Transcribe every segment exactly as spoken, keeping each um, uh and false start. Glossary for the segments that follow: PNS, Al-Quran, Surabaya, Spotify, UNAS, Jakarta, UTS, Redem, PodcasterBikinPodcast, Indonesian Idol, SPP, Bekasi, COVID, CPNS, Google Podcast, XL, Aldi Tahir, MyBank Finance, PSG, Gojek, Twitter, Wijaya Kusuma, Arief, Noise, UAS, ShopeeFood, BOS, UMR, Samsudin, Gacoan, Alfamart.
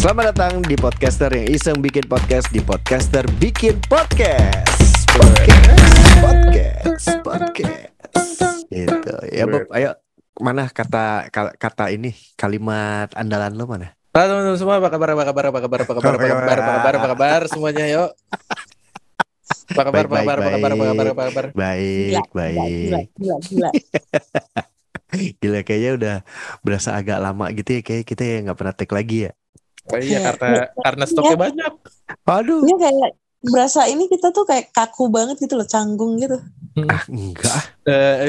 Selamat datang di podcaster yang iseng bikin podcast di podcaster bikin podcast. Podcast, podcast, podcast. Gitu. Ya Bob, ayo mana kata kata ini kalimat andalan lo mana? Halo teman-teman semua, apa kabar? Apa kabar? Apa kabar? Apa kabar? Apa kabar? Apa kabar? Apa kabar? Semuanya yuk. Apa kabar? Apa kabar? Apa kabar? Apa kabar? Apa kabar? Baik, baik. Gila, gila. Gila kayaknya udah berasa agak lama gitu ya, kayak kita ya nggak pernah take lagi ya. Iya, karena karena stoknya ya banyak. Aduh. Ini kayak berasa ini kita tuh kayak kaku banget gitu loh, canggung gitu. Ah, enggak.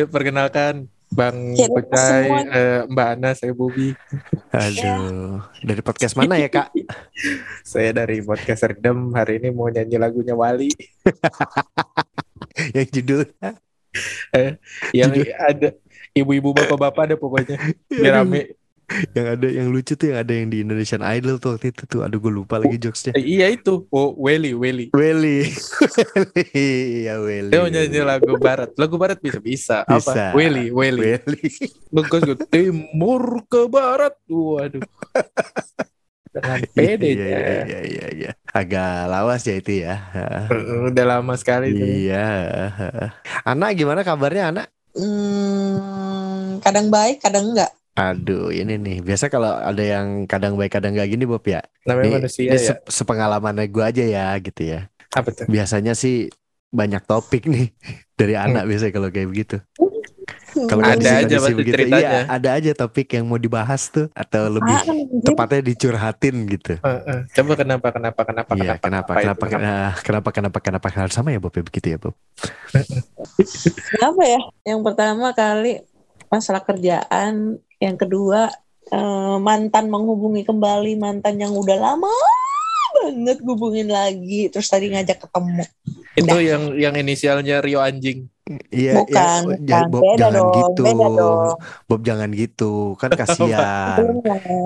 Eh, perkenalkan Bang Pecai, eh, Mbak Ana, saya Bobi. Aduh. Dari podcast mana ya, Kak? Saya dari podcast Redem. Hari ini mau nyanyi lagunya Wali. Yang judulnya eh, yang judul. Ada ibu-ibu, bapak-bapak ada pokoknya. Biar rame. Yang ada yang lucu tuh yang ada yang di Indonesian Idol tuh waktu itu tuh, aduh gue lupa lagi jokesnya. Eh, iya itu, oh, Wali, Wali, Wali, iya Wali. Dia nyanyi lagu Barat, lagu Barat bisa bisa. Apa? Wali, Wali. Bagus gue timur ke barat, waduh. Dengan pede ya, ya, ya, ya, agak lawas ya itu ya. Udah lama sekali. Iya. Anak gimana kabarnya anak? Hmm, kadang baik, kadang enggak. Aduh, ini nih biasa kalau ada yang kadang baik kadang gak gini Bob ya. Namanya manusia ini ya. Sepengalamannya gue aja ya gitu ya. Apa tuh? Biasanya sih banyak topik nih dari anak hmm. biasanya kalau kayak begitu. Kalau ada aja begitu, iya ada aja topik yang mau dibahas tuh atau lebih ah, tepatnya dicurhatin gitu. Uh, uh. Coba kenapa kenapa kenapa ya, kenapa kenapa kenapa kenapa, kenapa kenapa kenapa kenapa sama ya Bob ya begitu ya Bob. Kenapa ya? Yang pertama kali masalah kerjaan, yang kedua eh, mantan menghubungi kembali mantan yang udah lama banget hubungin lagi, terus tadi ngajak ketemu. Itu udah. yang yang inisialnya Rio Anjing. Iya, bukan, ya, bukan. Bob, beda jangan dong, gitu. Beda dong. Bob jangan gitu, kan kasihan.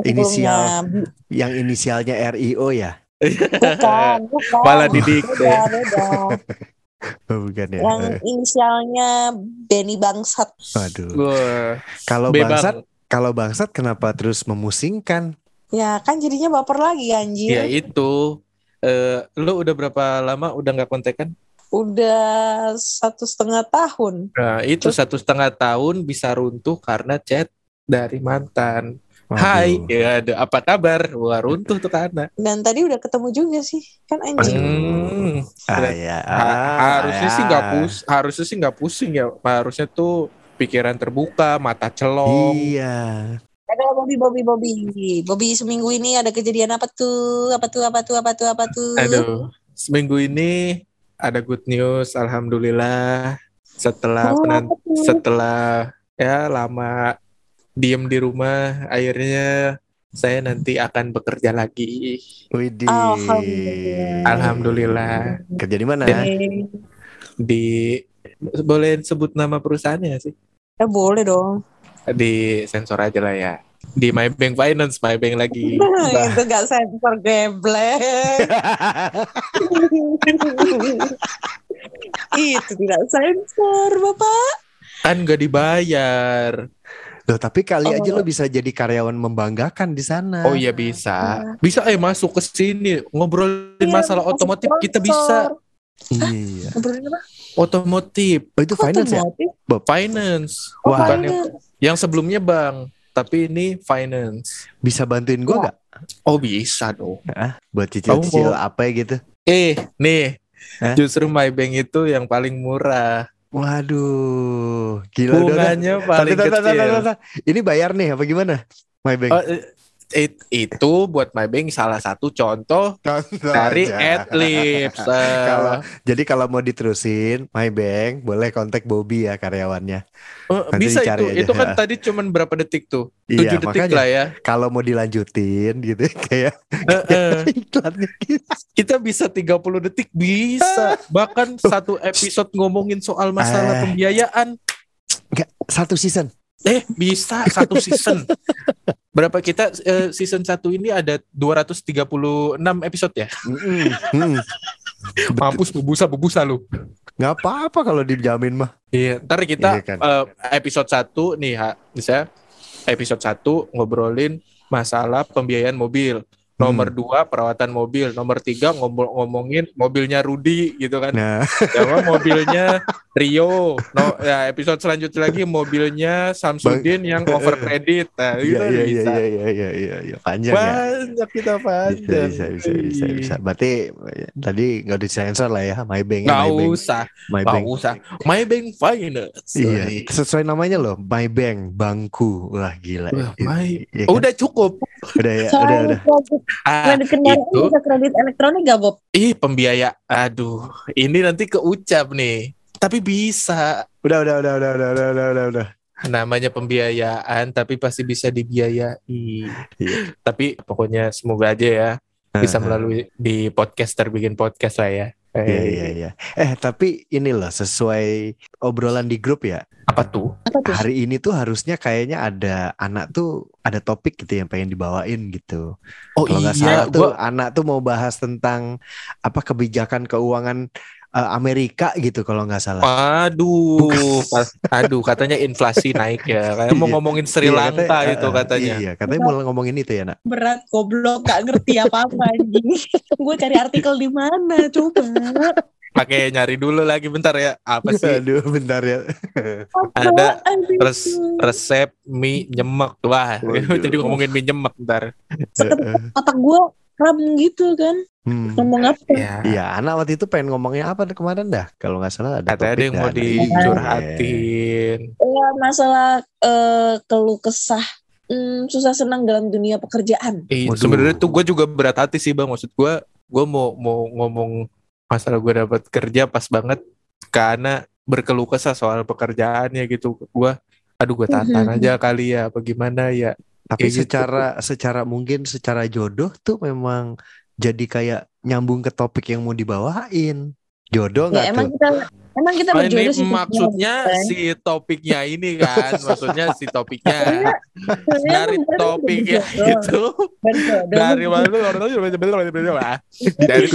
Inisial yang inisialnya R I O ya. Bukan, bukan. Malah didik. Beda, beda. Oh, bukan ya. Yang inisialnya Benny Bangsat. Waduh. Kalau Bangsat, kalau Bangsat kenapa terus memusingkan? Ya kan jadinya baper lagi anjir. Ya itu. Uh, lu udah berapa lama udah nggak kontekan? Udah satu setengah tahun. Nah itu satu setengah tahun bisa runtuh karena chat dari mantan. Waduh. Hai, ya ada apa kabar? Wah runtuh tuh karena. Dan tadi udah ketemu juga sih, kan anjing. Hmm. Ah, ya, ah, harusnya ah, sih nggak pusing, harusnya sih nggak pusing ya. Harusnya tuh pikiran terbuka, mata celong. Iya. Ada Bobi, Bobi, Bobi, Bobi seminggu ini ada kejadian apa tuh? Apa tuh? Apa tuh? Apa tuh? Apa tuh? Aduh, seminggu ini ada good news, alhamdulillah. Setelah oh, penant- setelah ya lama diem di rumah, akhirnya saya nanti akan bekerja lagi. Widih. Alhamdulillah. Alhamdulillah. Kerja di mana? Di, di boleh sebut nama perusahaannya sih? Ya boleh dong. Di sensor aja lah ya. Di MyBank Finance, MyBank lagi. Nah, itu gak sensor geblek. Itu tidak sensor, Bapak. Kan gak dibayar. Loh, tapi kali oh. aja lo bisa jadi karyawan membanggakan di sana. Oh iya bisa. Bisa eh masuk ke sini ngobrolin iya, masalah otomotif sponsor. Kita bisa. Iya. Ngobrolin apa? Otomotif. Oh, itu finance otomotif? Ya? Bob. Finance. Oh, wah, finance. Yang, yang sebelumnya bank, tapi ini finance. Bisa bantuin gue enggak? Oh, bisa dong. Heeh. Buat cicil-cicil apa ya gitu. Eh, nih. Hah? Justru MyBank itu yang paling murah. Waduh, gila dong. Bunganya paling tata, tata, kecil. Tata, tata, tata. Ini bayar nih apa gimana? MyBank. Oh, it, itu buat MyBank salah satu contoh dari adlibs. Kalau jadi kalau mau diterusin MyBank boleh kontak Bobi ya karyawannya. Oh, bisa itu. Aja. Itu kan tadi cuman berapa detik tuh? Iya, tujuh detik lah ya. Kalau mau dilanjutin gitu kayak, uh-uh. kayak iklannya gitu. Kita bisa tiga puluh detik bisa. Bahkan satu episode ngomongin soal masalah uh, pembiayaan. Enggak, satu season. Eh, bisa satu season. Berapa kita uh, season satu ini ada dua ratus tiga puluh enam episode ya? Mm-hmm. Mm. Mampus bebusa-bebusa lu. Gak apa-apa kalau dijamin mah. Iya, ntar kita iya kan? uh, episode satu nih, ha, misalnya episode satu ngobrolin masalah pembiayaan mobil. Nomor hmm. dua perawatan mobil, nomor tiga ngom- ngomongin mobilnya Rudy gitu kan. Nah. Jangan mobilnya Rio. No, ya episode selanjutnya lagi mobilnya Samsudin Bang, yang over credit. Nah, gitu iya, iya, bisa. Iya iya iya iya iya panjang banyak ya. Banyak kita panjang. Bisa bisa bisa bisa. Berarti tadi enggak disensor lah ya MyBank ya MyBank. Enggak usah. Enggak usah. MyBank Finance. Iya, sesuai namanya loh, MyBank Bangku. Wah gila. Wah, my... ya, kan? Udah cukup. Udah ya, so, udah udah. Ah, itu bisa kredit elektronik gak Bob? Ih pembiaya, aduh ini nanti keucap nih. Tapi bisa. Udah udah udah udah udah udah udah udah. Namanya pembiayaan tapi pasti bisa dibiayai. Yeah. Tapi pokoknya semoga aja ya bisa melalui di podcast terbikin podcast lah ya. Iya yeah, iya yeah, iya. Yeah. Eh tapi ini loh sesuai obrolan di grup ya. Apa tuh? Apa tuh? Hari ini tuh harusnya kayaknya ada anak tuh. Ada topik gitu yang pengen dibawain gitu. Oh kalau iya, gak salah tuh gua... anak tuh mau bahas tentang apa kebijakan keuangan uh, Amerika gitu kalau gak salah. Aduh, pas, aduh katanya inflasi naik ya. Kayak mau ngomongin Sri Lanka iya, katanya, itu katanya. Iya, katanya mau ngomongin itu ya nak. Berat goblok, gak ngerti apa-apa anjing. Gue cari artikel di mana coba. Pakai nyari dulu lagi bentar ya. Apa sih? Aduh bentar ya. Ada res, resep mie nyemek. Wah oh, jadi ngomongin mie nyemek bentar. Otak gue kram gitu kan. Hmm. Ngomong apa? Iya ya, anak waktu itu pengen ngomongnya apa kemarin dah. Kalau gak salah ada topik. Ada yang mau dicurhatin. Iya masalah uh, keluh kesah. Hmm, susah senang dalam dunia pekerjaan. Eh, sebenarnya tuh gue juga berat hati sih bang. Maksud gue gue mau, mau ngomong masalah gue dapat kerja pas banget karena berkeluh kesah soal pekerjaannya gitu. Gue aduh gue tantan mm-hmm. aja kali ya apa gimana ya. Tapi ya secara gitu. Secara mungkin secara jodoh tuh memang jadi kayak nyambung ke topik yang mau dibawain. Jodoh enggak ya, tuh? Emang kita emang kita nah, berjodoh sih. Maksudnya kan? Si topiknya ini kan maksudnya si topiknya dari topiknya itu dari malu orang tuh coba-coba dari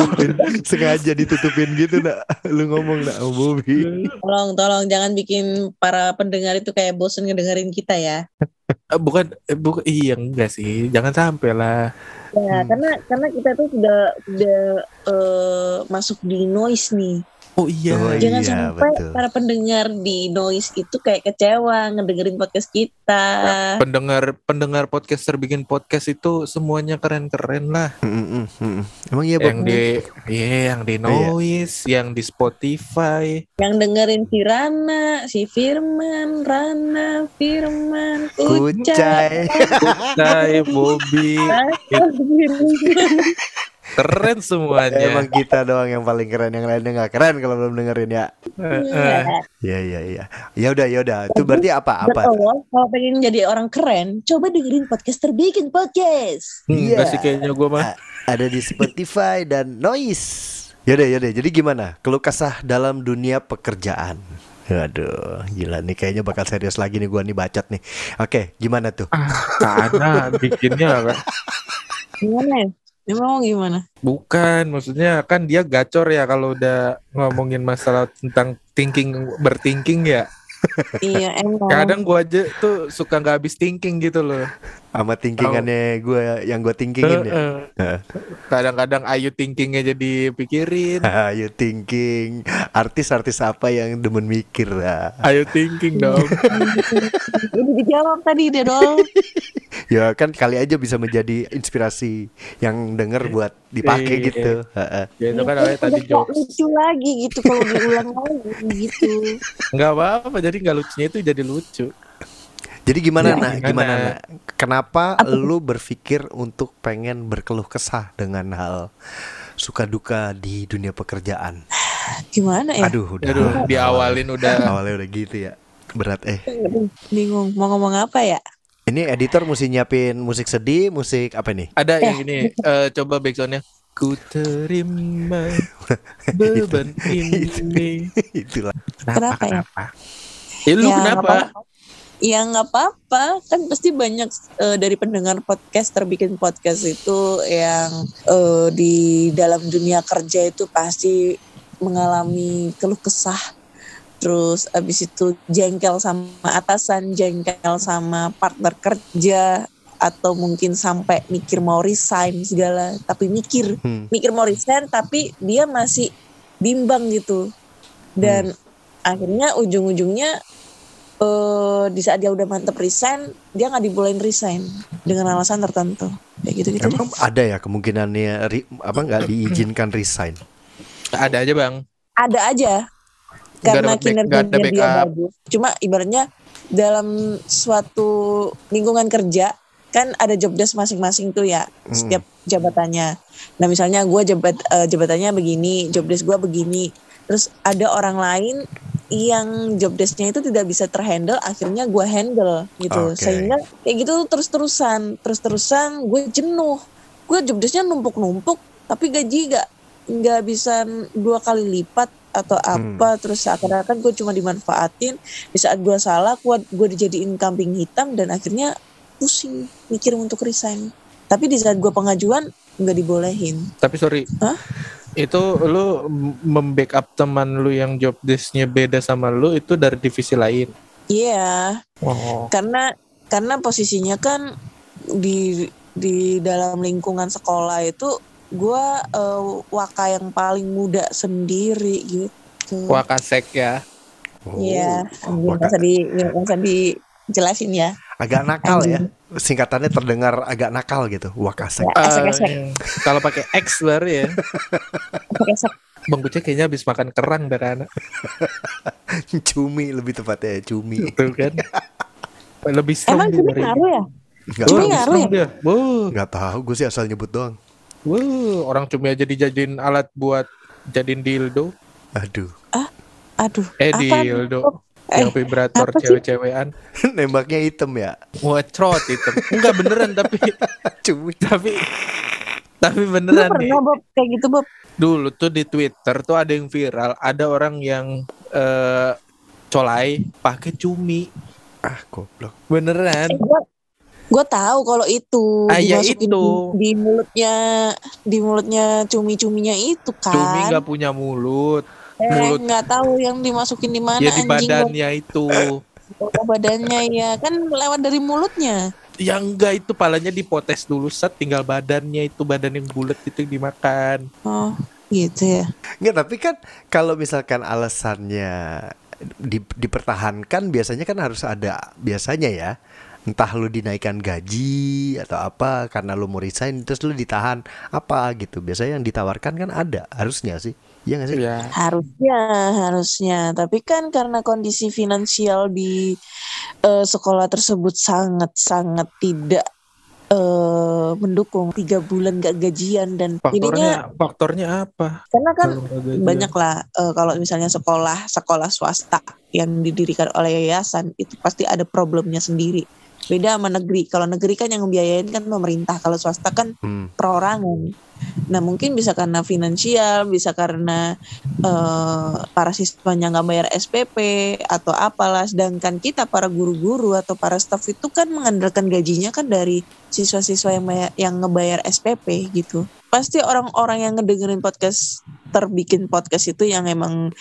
sengaja ditutupin gitu nak lu ngomong nak Bobby. Tolong tolong jangan bikin para pendengar itu kayak bosen ngedengerin kita ya. Bukan bukan iya enggak sih. Jangan sampai lah. Ya, hmm. karena karena kita tuh sudah sudah uh, masuk di noise nih. Oh iya. Oh, jangan iya, sampai betul. Para pendengar di noise itu kayak kecewa ngedengerin podcast kita. Pendengar pendengar podcast terbikin podcast itu semuanya keren-keren lah. Mm-mm, mm-mm. Emang iya yang di iya yang di noise, oh, iya. Yang di Spotify. Yang dengerin si Rana, si Firman, Rana, Firman, Kucai, Kucai, Bobby. Keren semuanya. Emang kita doang yang paling keren, yang lainnya nggak keren kalau belum dengerin ya. Iya iya iya. Ya udah ya udah. Itu berarti apa apa? Kalau pengen jadi orang keren, coba dengerin podcast terbikin podcast. Iya. Kasih kayaknya gue mah. Ada di Spotify dan Noise. Ya udah ya udah. Jadi gimana? Keluh kesah dalam dunia pekerjaan. Aduh, gila nih kayaknya bakal serius lagi nih gue nih bacot nih. Oke, gimana tuh? Karena bikinnya apa? Gimana? Dia mau gimana? Bukan, maksudnya kan dia gacor ya kalau udah ngomongin masalah tentang thinking, berthinking ya. Iya emang. Kadang gue aja tuh suka gak habis thinking gitu loh. Sama thinkingannya gue, yang gue thinkingin ya. Kadang-kadang ayu thinkingnya jadi pikirin. Ayu thinking, artis-artis apa yang demen mikir lah. Ayu thinking dong. Udah dijawab tadi deh dong. Ya kan kali aja bisa menjadi inspirasi yang denger buat dipakai iya, gitu. Iya. Ya itu kan awalnya tadi jokes. Lucu lagi gitu kalau diulang lagi gitu. Enggak apa-apa, jadi enggak lucunya itu jadi lucu. Jadi gimana ya, nah, gimana nah? Kenapa apa? Lu berpikir untuk pengen berkeluh kesah dengan hal suka duka di dunia pekerjaan? Gimana ya? Aduh, udah. Aduh, diawalin udah. Awalnya udah gitu ya. Berat eh. Bingung mau ngomong apa ya? Ini editor mesti nyiapin musik sedih, musik apa nih? Ada yang ini, uh, coba backsoundnya. Ku terima beban ini. Itu, itulah. Kenapa? Kenapa? Ya? Eh, lu ya, kenapa? Apa-apa. Ya nggak apa-apa, kan pasti banyak uh, dari pendengar podcast terbikin podcast itu yang uh, di dalam dunia kerja itu pasti mengalami keluh kesah. Terus abis itu jengkel sama atasan, jengkel sama partner kerja, atau mungkin sampai mikir mau resign segala, tapi mikir hmm. mikir mau resign tapi dia masih bimbang gitu. Dan hmm. akhirnya ujung-ujungnya uh, di saat dia udah mantep resign, dia nggak dibolehin resign dengan alasan tertentu kayak gitu-gitu. Emang deh. Ada ya kemungkinannya ri, apa nggak diizinkan resign? Ada aja bang. Ada aja. Karena kinerjanya dia bagus. Cuma ibaratnya dalam suatu lingkungan kerja kan ada job desk masing-masing tuh ya, hmm. setiap jabatannya. Nah misalnya gue jabat uh, jabatannya begini, job desk gue begini. Terus ada orang lain yang job desk-nya itu tidak bisa terhandle, akhirnya gue handle gitu. Okay. Sehingga kayak gitu terus-terusan, terus-terusan gue jenuh. Gue job desk-nya numpuk-numpuk, tapi gaji gak nggak bisa dua kali lipat atau apa, hmm. terus seakan-akan gue cuma dimanfaatin. Di saat gue salah, gue, gue dijadiin kambing hitam, dan akhirnya pusing mikir untuk resign. Tapi di saat gue pengajuan nggak dibolehin. Tapi sorry, huh? itu lu membackup teman lu yang job desk-nya beda sama lu itu dari divisi lain? Iya, yeah. wow. karena karena posisinya kan di di dalam lingkungan sekolah itu gue uh, waka yang paling muda sendiri gitu. Wakasek ya. Oh. Iya. Gak usah di, gak usah dijelasin ya. Agak nakal ya. Singkatannya terdengar agak nakal gitu. Wakasek. Uh, Kalau pakai X baru ya. Pakai sek. Bang Gojek kayaknya habis makan kerang dari anak. Cumi lebih tepatnya, cumi. Betul kan? Lebih serem. Emang cumi ngaruh ya? Gak cumi ngaruh ya? Wow. Gak tahu, gue sih asal nyebut doang. Wuh, orang cumi aja dijadiin alat buat jadiin dildo. Aduh. Ah, aduh. Eh dildo. Eh, yang vibrator cewek-cewekan. Nembaknya hitam ya. Wacrot hitam. Enggak beneran tapi cumi. Tapi tapi beneran. Lu pernah nih. Bob kayak gitu Bob? Dulu tuh di Twitter tuh ada yang viral, ada orang yang uh, colai pakai cumi. Ah, goblok. Beneran. Eh, gue tahu kalau itu ah, dimasukin ya itu. Di, di mulutnya, di mulutnya cumi-cuminya itu kan. Cumi nggak punya mulut. Eh, mulut nggak tahu yang dimasukin di mana ya, anjing. Di badannya gua. Itu. Oh, badannya ya kan lewat dari mulutnya. Ya enggak, itu palanya dipotes dulu set, tinggal badannya itu, badan yang bulat itu dimakan. Oh gitu ya. Nggak, tapi kan kalau misalkan alasannya di, dipertahankan biasanya kan harus ada biasanya ya. Entah lu dinaikkan gaji atau apa karena lu mau resign terus lu ditahan apa gitu. Biasanya yang ditawarkan kan ada harusnya sih. Iya enggak sih? Ya. Harusnya, harusnya. Tapi kan karena kondisi finansial di uh, sekolah tersebut sangat-sangat tidak uh, mendukung. Tiga bulan gak gajian dan faktornya, jadinya faktornya apa? Karena kan banyak lah uh, kalau misalnya sekolah, sekolah swasta yang didirikan oleh yayasan itu pasti ada problemnya sendiri. Beda sama negeri. Kalau negeri kan yang membiayain kan pemerintah, kalau swasta kan hmm. perorangan. Nah mungkin bisa karena finansial, bisa karena uh, para siswanya nggak bayar S P P atau apalah. Sedangkan kita para guru-guru atau para staff itu kan mengandalkan gajinya kan dari siswa-siswa yang bayar, yang ngebayar S P P gitu. Pasti orang-orang yang ngedengerin podcast, terbikin podcast itu yang emang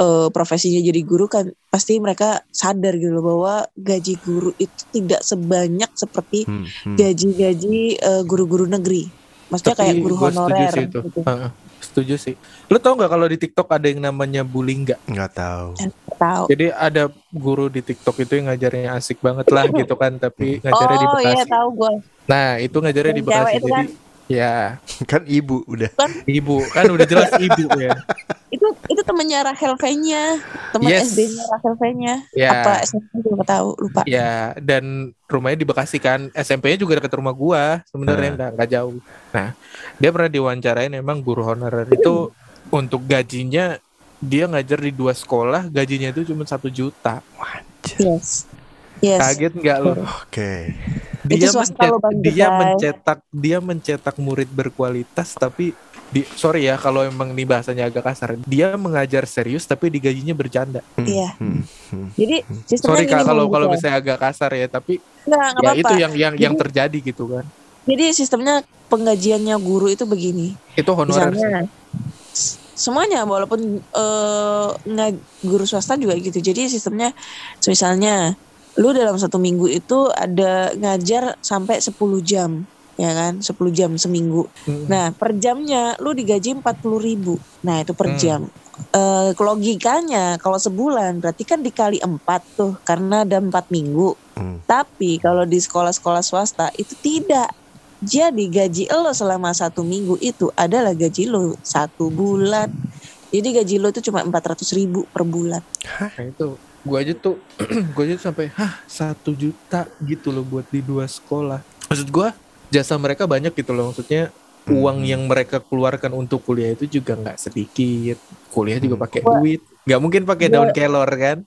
uh, profesinya jadi guru kan pasti mereka sadar gitu bahwa gaji guru itu tidak sebanyak seperti hmm, hmm. gaji-gaji uh, guru-guru negeri. Maksudnya tapi kayak guru honorer sih itu. Gitu. Uh, setuju sih. Lo tau nggak kalau di TikTok ada yang namanya bullying nggak? Nggak tahu. Tahu. Jadi ada guru di TikTok itu yang ngajarnya asik banget lah gitu kan, tapi ngajarnya oh, di Bekasi. Oh iya tahu gue. Nah itu ngajarnya yang di Bekasi jadi. Kan, ya kan ibu udah. Kan? Ibu kan udah jelas ibu ya. Itu itu temannya Rachel V-nya, teman yes. S D-nya Rachel V-nya. Ya. Apa S M P juga tahu lupa. Ya, dan rumahnya di Bekasi kan, S M P-nya juga dekat rumah gua sebenarnya enggak hmm. enggak jauh. Nah, dia pernah diwawancarain memang guru honorer itu hmm. untuk gajinya dia ngajar di dua sekolah, gajinya itu cuma satu juta. Wajar. Yes. Yes. Kaget enggak lo? Oke. Okay. Dia mencet, dia mencetak dia mencetak murid berkualitas tapi di, sorry ya kalau emang ini bahasanya agak kasar, dia mengajar serius tapi digajinya bercanda. Iya. Hmm. Hmm. Jadi sorry kak, kalau kalau misalnya agak kasar ya tapi nah, ya apa-apa. Itu yang yang jadi, yang terjadi gitu kan. Jadi sistemnya penggajiannya guru itu begini. Itu honorer. Misalnya, semuanya walaupun uh, guru swasta juga gitu. Jadi sistemnya misalnya lu dalam satu minggu itu ada ngajar sampai sepuluh jam, ya kan, sepuluh jam seminggu. Hmm. Nah, per jamnya lu digaji empat puluh ribu. Nah, itu per hmm. jam. Uh, logikanya kalau sebulan berarti kan dikali empat tuh karena ada empat minggu. Hmm. Tapi kalau di sekolah-sekolah swasta itu tidak. Jadi gaji lo selama satu minggu itu adalah gaji lo satu bulan. Jadi gaji lo itu cuma empat ratus ribu per bulan. Hah, itu gue aja tuh gue aja tuh sampai hah satu juta gitu loh buat di dua sekolah. Maksud gue jasa mereka banyak gitu loh, maksudnya uang yang mereka keluarkan untuk kuliah itu juga nggak sedikit. Kuliah juga pakai duit, nggak mungkin pakai daun kelor kan?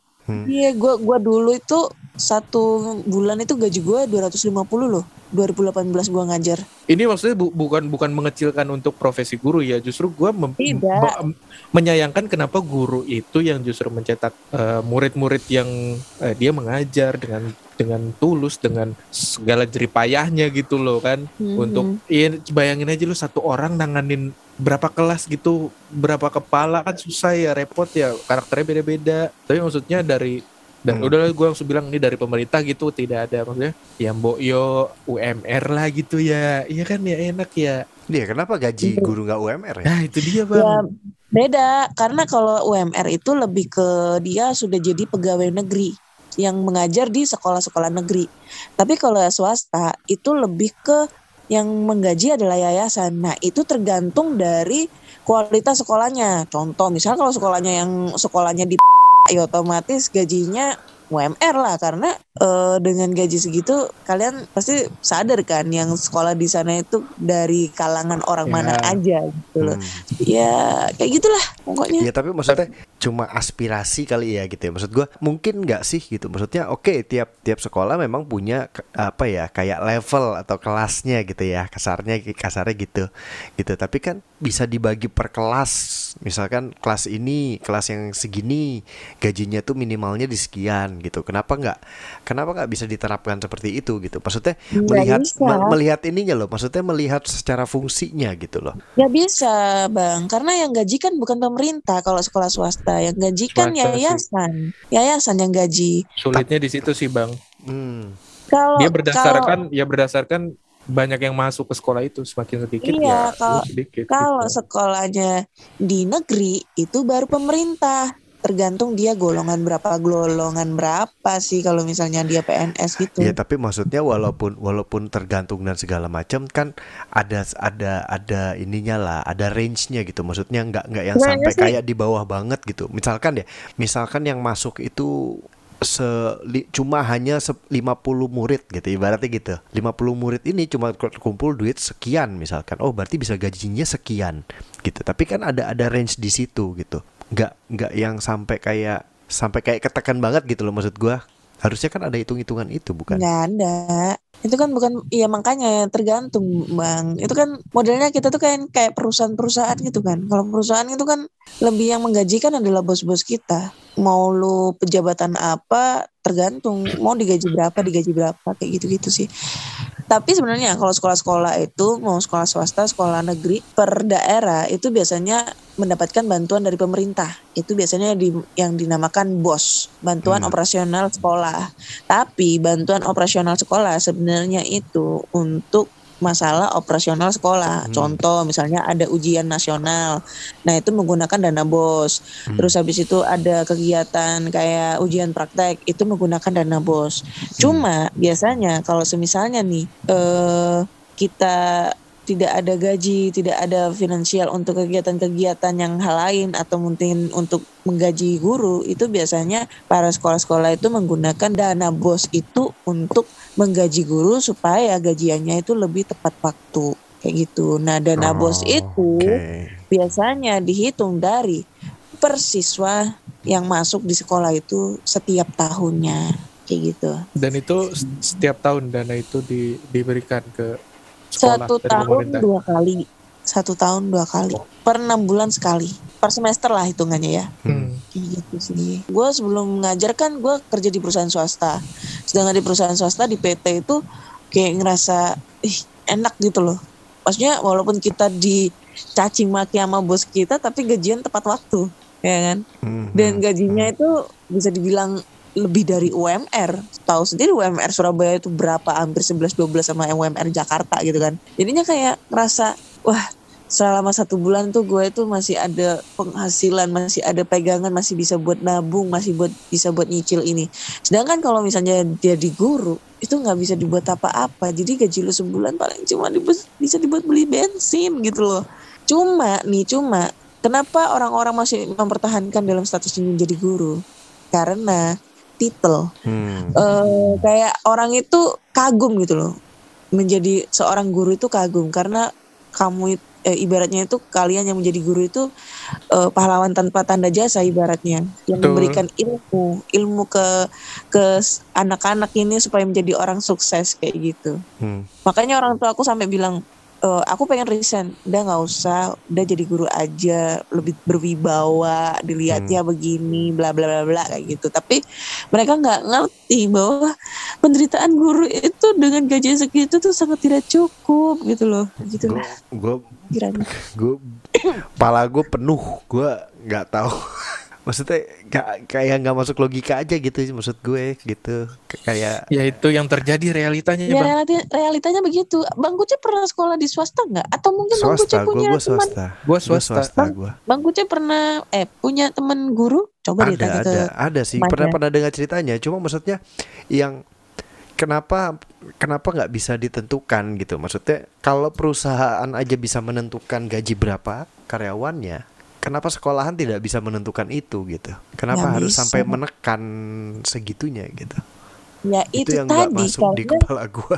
Iya, gue gue dulu itu satu bulan itu gaji gue dua ratus lima puluh loh. dua ribu delapan belas gue ngajar. Ini maksudnya bu- bukan bukan mengecilkan untuk profesi guru ya, justru gue mem- me- menyayangkan kenapa guru itu yang justru mencetak uh, murid-murid yang uh, dia mengajar dengan dengan tulus, dengan segala jeripayahnya gitu loh kan. Mm-hmm. Untuk ya, bayangin aja lu satu orang nanganin berapa kelas gitu, berapa kepala kan susah ya, repot ya, karakternya beda-beda. Tapi maksudnya dari dan hmm. udahlah gue langsung bilang ini dari pemerintah gitu tidak ada, maksudnya ya mbok yo U M R lah gitu ya, iya kan ya enak ya. Iya, kenapa gaji guru nggak U M R ya? Nah itu dia bang. Ya, beda karena kalau U M R itu lebih ke dia sudah jadi pegawai negeri yang mengajar di sekolah-sekolah negeri. Tapi kalau swasta itu lebih ke yang menggaji adalah yayasan. Nah itu tergantung dari kualitas sekolahnya. Contoh misal kalau sekolahnya yang sekolahnya di ya otomatis gajinya U M R lah karena e, dengan gaji segitu kalian pasti sadar kan yang sekolah di sana itu dari kalangan orang ya. Mana aja gitu loh. Hmm. Ya kayak gitulah pokoknya. Ya tapi maksudnya cuma aspirasi kali ya gitu ya. Maksud gue mungkin gak sih gitu. Maksudnya oke okay, tiap tiap sekolah memang punya apa ya kayak level atau kelasnya gitu ya. Kasarnya kasarnya gitu. Gitu tapi kan bisa dibagi per kelas. Misalkan kelas ini, kelas yang segini gajinya tuh minimalnya di sekian gitu. Kenapa enggak? Kenapa enggak bisa diterapkan seperti itu gitu? Maksudnya ya melihat me- melihat ininya loh, maksudnya melihat secara fungsinya gitu loh. Ya bisa, Bang. Karena yang gaji kan bukan pemerintah kalau sekolah swasta, yang gaji kan yayasan. Yayasan yang gaji. Sulitnya di situ sih, Bang. Hmm. Kalau dia berdasarkan kalau, ya berdasarkan banyak yang masuk ke sekolah itu semakin sedikit iya, ya kalau, sedikit. Kalau gitu. Sekolahnya di negeri itu baru pemerintah. Tergantung dia golongan berapa, golongan berapa sih kalau misalnya dia P N S gitu. Ya tapi maksudnya walaupun walaupun tergantung dan segala macam kan ada ada ada ininya lah, ada range-nya gitu. Maksudnya enggak enggak yang nah, sampai ya kayak di bawah banget gitu. Misalkan ya, misalkan yang masuk itu Se, li, cuma hanya lima puluh murid gitu ibaratnya gitu. lima puluh murid ini cuma kumpul duit sekian misalkan. Oh, berarti bisa gajinya sekian gitu. Tapi kan ada ada range di situ gitu. Enggak enggak yang sampai kayak sampai kayak ketekan banget gitu loh maksud gua. Harusnya kan ada hitung-hitungan itu bukan? Enggak ada. Itu kan bukan ya makanya tergantung Bang. Itu kan modelnya kita tuh kayak kayak perusahaan-perusahaan gitu kan. Kalau perusahaan itu kan lebih yang menggajikan adalah bos-bos kita. Mau lu pejabatan apa tergantung mau digaji berapa digaji berapa kayak gitu-gitu sih. Tapi sebenarnya kalau sekolah-sekolah itu mau sekolah swasta sekolah negeri per daerah itu biasanya mendapatkan bantuan dari pemerintah. Itu biasanya di, yang dinamakan BOS, bantuan hmm. operasional sekolah. Tapi bantuan operasional sekolah sebenarnya itu untuk masalah operasional sekolah. Hmm. Contoh misalnya ada ujian nasional. Nah, itu menggunakan dana BOS. Hmm. Terus habis itu ada kegiatan kayak ujian praktek, itu menggunakan dana BOS. Hmm. Cuma biasanya kalau semisalnya nih eh, kita tidak ada gaji, tidak ada finansial untuk kegiatan-kegiatan yang hal lain atau mungkin untuk menggaji guru, itu biasanya para sekolah-sekolah itu menggunakan dana BOS itu untuk menggaji guru supaya gajiannya itu lebih tepat waktu kayak gitu. Nah, dana oh, BOS itu okay. biasanya dihitung dari per siswa yang masuk di sekolah itu setiap tahunnya kayak gitu. Dan itu setiap tahun dana itu di, diberikan ke sekolah, satu tahun dua kali, satu tahun dua kali, per enam bulan sekali, per semester lah hitungannya ya. Hmm. Gitu sih. Gue sebelum ngajar kan gue kerja di perusahaan swasta, sedangkan di perusahaan swasta di P T itu kayak ngerasa ih enak gitu loh. Maksudnya walaupun kita dicaci maki sama bos kita, tapi gajian tepat waktu, ya kan? Hmm. Dan gajinya hmm. itu bisa dibilang lebih dari U M R. Tahu sendiri U M R Surabaya itu berapa, hampir sebelas dua belas sama U M R Jakarta gitu kan. Jadinya kayak ngerasa, wah selama satu bulan tuh gue tuh masih ada penghasilan, masih ada pegangan, masih bisa buat nabung, masih buat bisa buat nyicil ini. Sedangkan kalau misalnya jadi guru, itu gak bisa dibuat apa-apa. Jadi gaji lu sebulan paling cuma dibuat, bisa dibuat beli bensin gitu loh. Cuma nih, cuma kenapa orang-orang masih mempertahankan dalam status ini jadi guru? Karena titel. Hmm. E, kayak orang itu kagum gitu loh. Menjadi seorang guru itu kagum karena kamu itu, E, ibaratnya itu kalian yang menjadi guru itu e, pahlawan tanpa tanda jasa ibaratnya, yang betul, memberikan ilmu ilmu ke ke anak-anak ini supaya menjadi orang sukses kayak gitu. Hmm. Makanya orang tua aku sampai bilang, e, aku pengen resign, udah nggak usah, udah jadi guru aja, lebih berwibawa, dilihatnya hmm. begini, bla bla bla bla kayak gitu. Tapi mereka nggak ngerti bahwa penderitaan guru itu dengan gaji segitu tuh sangat tidak cukup gitu loh. Gitu lah. Gue gue pala gue penuh, gue nggak tahu maksudnya gak, kayak nggak masuk logika aja gitu sih maksud gue gitu, kayak ya itu yang terjadi realitanya ya, bang. Realita, realitanya begitu. Bang Kuce pernah sekolah di swasta nggak, atau mungkin swasta, Bang Kuce punya gua, gua teman swasta. Gua swasta, swasta bang, gua. Bang Kuce pernah eh punya teman guru, coba ada ditanya ada ke ada sih temannya. pernah pernah dengar ceritanya, cuma maksudnya yang Kenapa kenapa nggak bisa ditentukan gitu? Maksudnya kalau perusahaan aja bisa menentukan gaji berapa karyawannya, kenapa sekolahan tidak bisa menentukan itu gitu? Kenapa ya, harus bisa sampai menekan segitunya gitu? Ya itu, itu yang nggak masuk karena, di kepala gua.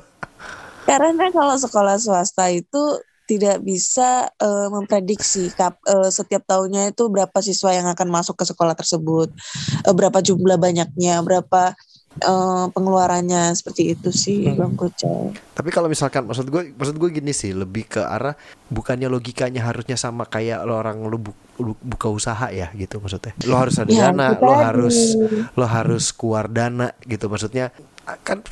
Karena kalau sekolah swasta itu tidak bisa uh, memprediksi kap, uh, setiap tahunnya itu berapa siswa yang akan masuk ke sekolah tersebut, uh, berapa jumlah banyaknya, berapa Uh, pengeluarannya, seperti itu sih hmm. Bang Kucai. Tapi kalau misalkan maksud gue maksud gue gini sih, lebih ke arah bukannya logikanya harusnya sama kayak lo orang lo bu, bu, buka usaha ya gitu maksudnya. Lo harus ada ya, dana, lo harus lo harus keluar dana gitu maksudnya. Kan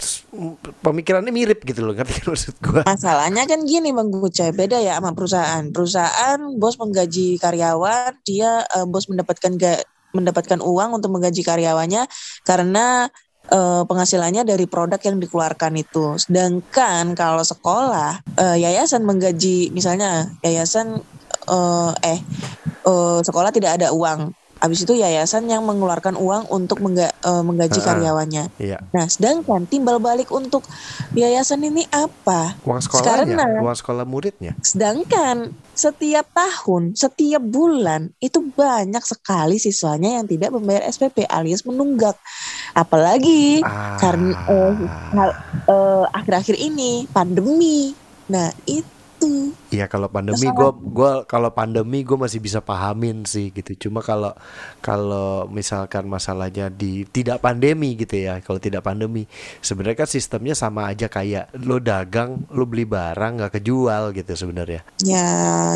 pemikirannya mirip gitu loh, ngerti kan maksud gue. Masalahnya kan gini Bang Kucai, beda ya sama perusahaan. Perusahaan bos menggaji karyawan, dia uh, bos mendapatkan ga, mendapatkan uang untuk menggaji karyawannya karena Uh, penghasilannya dari produk yang dikeluarkan itu. Sedangkan kalau sekolah, uh, yayasan menggaji, misalnya yayasan uh, eh uh, sekolah tidak ada uang. Habis itu yayasan yang mengeluarkan uang untuk mengga, uh, menggaji uh, karyawannya. Iya. Nah, sedangkan timbal balik untuk yayasan ini apa? Uang sekolahnya, karena, uang sekolah muridnya. Sedangkan setiap tahun, setiap bulan itu banyak sekali siswanya yang tidak membayar S P P alias menunggak. Apalagi ah. karena uh, uh, akhir-akhir ini pandemi. Nah, itu Iya kalau pandemi gue gue kalau pandemi gue masih bisa pahamin sih gitu. Cuma kalau kalau misalkan masalahnya di tidak pandemi gitu ya, kalau tidak pandemi sebenarnya kan sistemnya sama aja kayak lo dagang, lo beli barang nggak kejual gitu sebenarnya. Ya.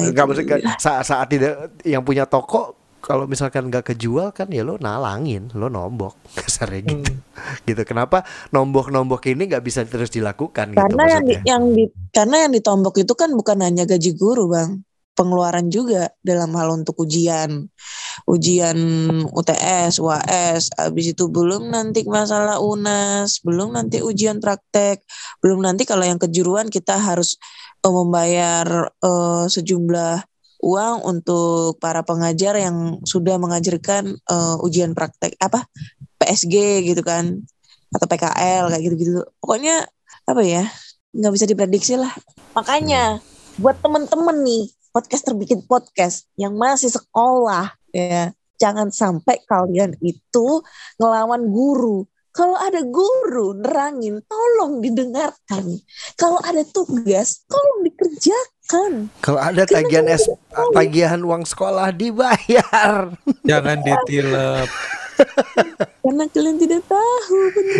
Gak maksudnya saat saat tidak yang punya toko kalau misalkan nggak kejual kan ya lo nalangin, lo nombok kasarnya gitu. Hmm. Gitu. Kenapa nombok-nombok ini nggak bisa terus dilakukan? Karena gitu, yang, yang di, karena yang ditombok itu kan bukan hanya gaji guru bang, pengeluaran juga dalam hal untuk ujian, ujian U T S, U A S, abis itu belum nanti masalah U N A S, belum nanti ujian praktek, belum nanti kalau yang kejuruan kita harus uh, membayar uh, sejumlah uang untuk para pengajar yang sudah mengajarkan uh, ujian praktek apa P S G gitu kan, atau P K L kayak gitu-gitu. Pokoknya apa ya, nggak bisa diprediksi lah. Makanya buat temen-temen nih podcaster bikin podcast yang masih sekolah ya, jangan sampai kalian itu ngelawan guru. Kalau ada guru nerangin, tolong didengarkan. Kalau ada tugas, tolong dikerjakan. Kalau ada tagihan es, tagihan uang sekolah dibayar. Jangan ditilep. Karena kalian tidak tahu.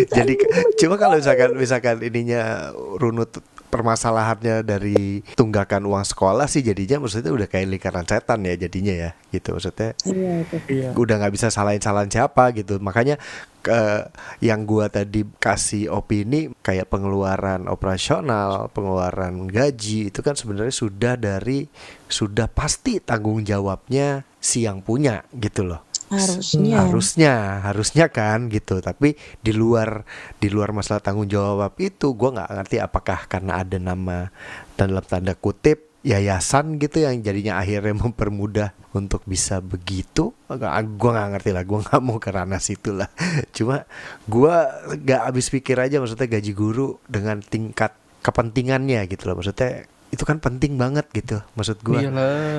Jadi cuma kalau misalkan misalkan ininya runut permasalahannya dari tunggakan uang sekolah sih jadinya maksudnya udah kayak lingkaran setan ya jadinya ya gitu maksudnya. Iya, iya. Udah nggak bisa salahin-salahin siapa gitu. Makanya Uh, yang gua tadi kasih opini kayak pengeluaran operasional, pengeluaran gaji itu kan sebenarnya sudah dari sudah pasti tanggung jawabnya si yang punya gitu loh. harusnya harusnya harusnya kan gitu. Tapi di luar di luar masalah tanggung jawab itu, gue nggak ngerti apakah karena ada nama dalam tanda kutip yayasan gitu yang jadinya akhirnya mempermudah untuk bisa begitu. Gue nggak ngerti lah, gue nggak mau kerana situ lah. Cuma gue nggak habis pikir aja, maksudnya gaji guru dengan tingkat kepentingannya gitu loh, maksudnya itu kan penting banget gitu, maksud gue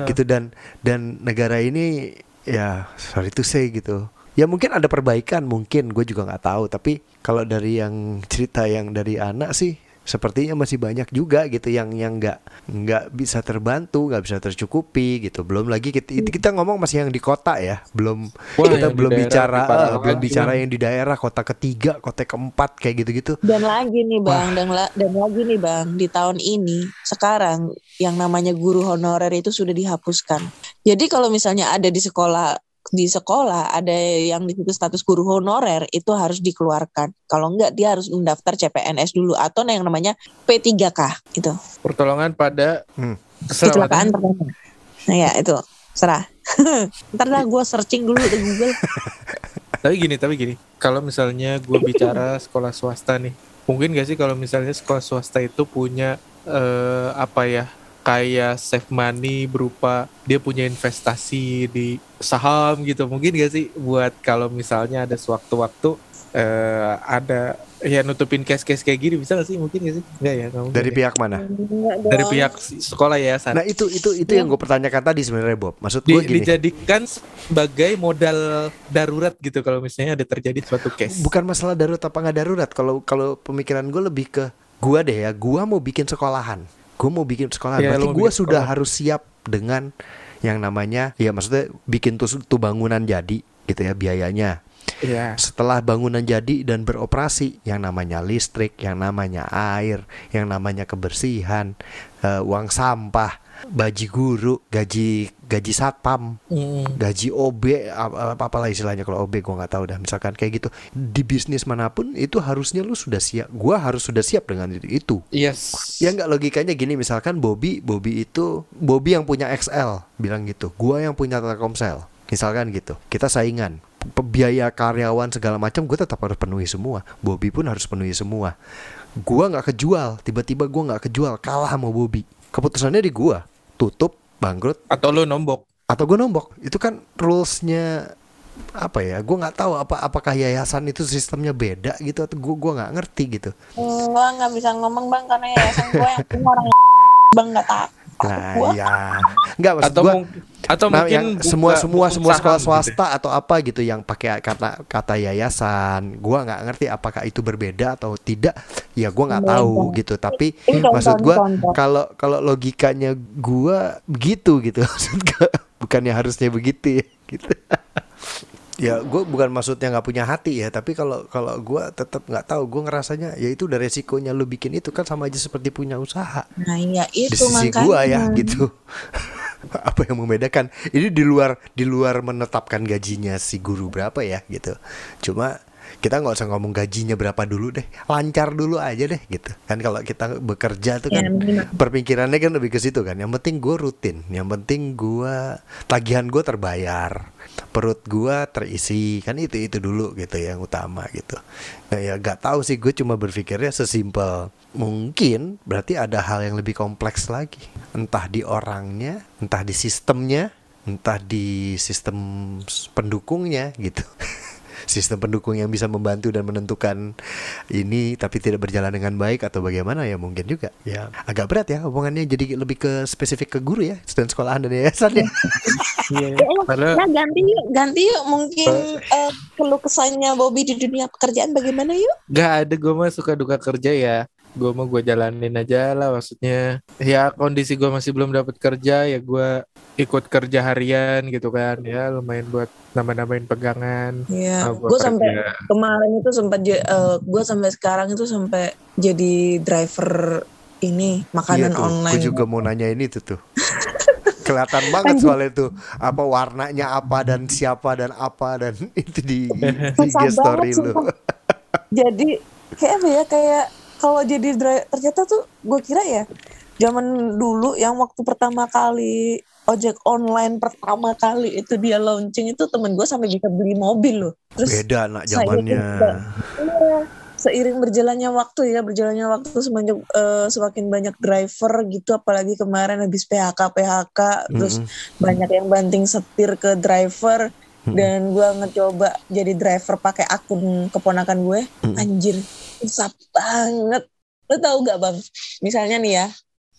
gitu. Dan dan negara ini ya sorry to say gitu ya, mungkin ada perbaikan, mungkin gue juga nggak tahu, tapi kalau dari yang cerita yang dari anak sih sepertinya masih banyak juga gitu yang yang nggak nggak bisa terbantu, nggak bisa tercukupi gitu. Belum lagi kita, kita ngomong masih yang di kota ya, belum Wah, kita belum bicara daerah, uh, belum bicara yang di daerah, kota ketiga, kota keempat kayak gitu-gitu. Dan lagi nih bang, dan, la, dan lagi nih bang, di tahun ini sekarang yang namanya guru honorer itu sudah dihapuskan. Jadi kalau misalnya ada di sekolah di sekolah ada yang di status guru honorer itu harus dikeluarkan. Kalau enggak dia harus mendaftar C P N S dulu atau yang namanya P tiga K itu. Pertolongan pada hmm. kecelakaan pertama. Nah ya itu serah. Ntar lah gue searching dulu di Google. Tapi gini, tapi gini. Kalau misalnya gue bicara sekolah swasta nih, mungkin gak sih kalau misalnya sekolah swasta itu punya eh, apa ya? kayak save money berupa dia punya investasi di saham gitu, mungkin gak sih buat kalau misalnya ada sewaktu-waktu uh, ada ya nutupin case-case kayak gini, bisa gak sih? Mungkin gak sih? Enggak ya, gak mungkin. Dari ya. Pihak mana? Dari pihak sekolah ya. San. Nah itu itu itu yang gue pertanyakan tadi sebenarnya Bob. Maksud gue di, gini. Dijadikan sebagai modal darurat gitu kalau misalnya ada terjadi suatu case. Bukan masalah darurat apa gak darurat. Kalau kalau pemikiran gue lebih ke gue deh ya. Gue mau bikin sekolahan. Gue mau bikin sekolah, ya, berarti gue sudah sekolah. Harus siap dengan yang namanya, ya maksudnya bikin tuh, tuh bangunan jadi gitu ya biayanya. Ya. Setelah bangunan jadi dan beroperasi, yang namanya listrik, yang namanya air, yang namanya kebersihan, uh, uang sampah, gaji guru, gaji gaji satpam, hmm. gaji O B, apa-apa lah istilahnya kalau O B gue nggak tahu dah. Misalkan kayak gitu di bisnis manapun itu harusnya lu sudah siap. Gue harus sudah siap dengan itu. Yes. Ya nggak, logikanya gini, misalkan Bobby, Bobby itu Bobby yang punya X L bilang gitu, gue yang punya Telkomsel. Misalkan gitu, kita saingan, biaya karyawan segala macam gue tetap harus penuhi semua, Bobby pun harus penuhi semua. Gue nggak kejual, tiba-tiba gue nggak kejual, kalah sama Bobby. Keputusannya di gue, tutup, bangkrut, atau lo nombok, atau gue nombok. Itu kan rules-nya apa ya? Gue nggak tahu apa apakah yayasan itu sistemnya beda gitu atau gue gue nggak ngerti gitu. Hmm, gue nggak bisa ngomong bang karena yayasan gue yang punya orang bang nggak tahu. Nah, iya. Enggak, maksud atau gua mung- atau nah, mungkin semua semua semua sekolah swasta gitu. Atau apa gitu yang pakai kata kata yayasan. Gua enggak ngerti apakah itu berbeda atau tidak. Ya gua enggak tahu ya, gitu. Tapi ini maksud gua kalau kalau logikanya gua begitu gitu. Maksud gua bukannya harusnya begitu ya gitu. Ya gue bukan maksudnya nggak punya hati ya, tapi kalau kalau gue tetap nggak tahu, gue ngerasanya ya itu udah resikonya lu bikin itu kan sama aja seperti punya usaha. Nah ya itu di sisi gue ya gitu. Apa yang membedakan ini di luar di luar menetapkan gajinya si guru berapa ya gitu, cuma kita nggak usah ngomong gajinya berapa dulu deh, lancar dulu aja deh gitu kan. Kalau kita bekerja tuh kan ya, perpikirannya kan lebih ke situ kan, yang penting gue rutin, yang penting gue tagihan gue terbayar, perut gue terisi, kan itu itu dulu gitu yang utama gitu. Nah ya nggak tahu sih, gue cuma berpikirnya sesimpel mungkin, berarti ada hal yang lebih kompleks lagi, entah di orangnya, entah di sistemnya, entah di sistem pendukungnya gitu. Sistem pendukung yang bisa membantu dan menentukan ini tapi tidak berjalan dengan baik atau bagaimana ya, mungkin juga ya. Agak berat ya omongannya, jadi lebih ke spesifik ke guru ya, dan sekolahan dan yayasan ya. Nah ganti yuk, ganti yuk mungkin uh, perlu kesannya Bobby di dunia pekerjaan bagaimana yuk? Gak ada, gue mah suka duka kerja ya. Gue mau gue jalanin aja lah, maksudnya ya kondisi gue masih belum dapat kerja ya gue ikut kerja harian gitu kan ya, lumayan buat nambah-nambahin pegangan. Iya. Nah, gue sampai kemarin itu sempat uh, gue sampai sekarang itu sampai jadi driver ini makanan iya tuh, online. Gue juga mau nanya ini tuh tuh. Kelihatan banget soal itu, apa warnanya apa dan siapa dan apa dan itu di di story lu. Jadi kayak apa ya, kayak kalau jadi ternyata tuh gue kira ya zaman dulu yang waktu pertama kali ojek online pertama kali itu dia launching itu temen gue sampai bisa beli mobil loh. Terus beda anak zamannya. Iya. Seiring berjalannya waktu ya, berjalannya waktu semenjak uh, semakin banyak driver gitu, apalagi kemarin habis P H K P H K, mm-hmm. terus banyak yang banting setir ke driver, mm-hmm. dan gue ngecoba jadi driver pakai akun keponakan gue, mm-hmm. anjir, susah banget. Lo tau gak bang? Misalnya nih ya,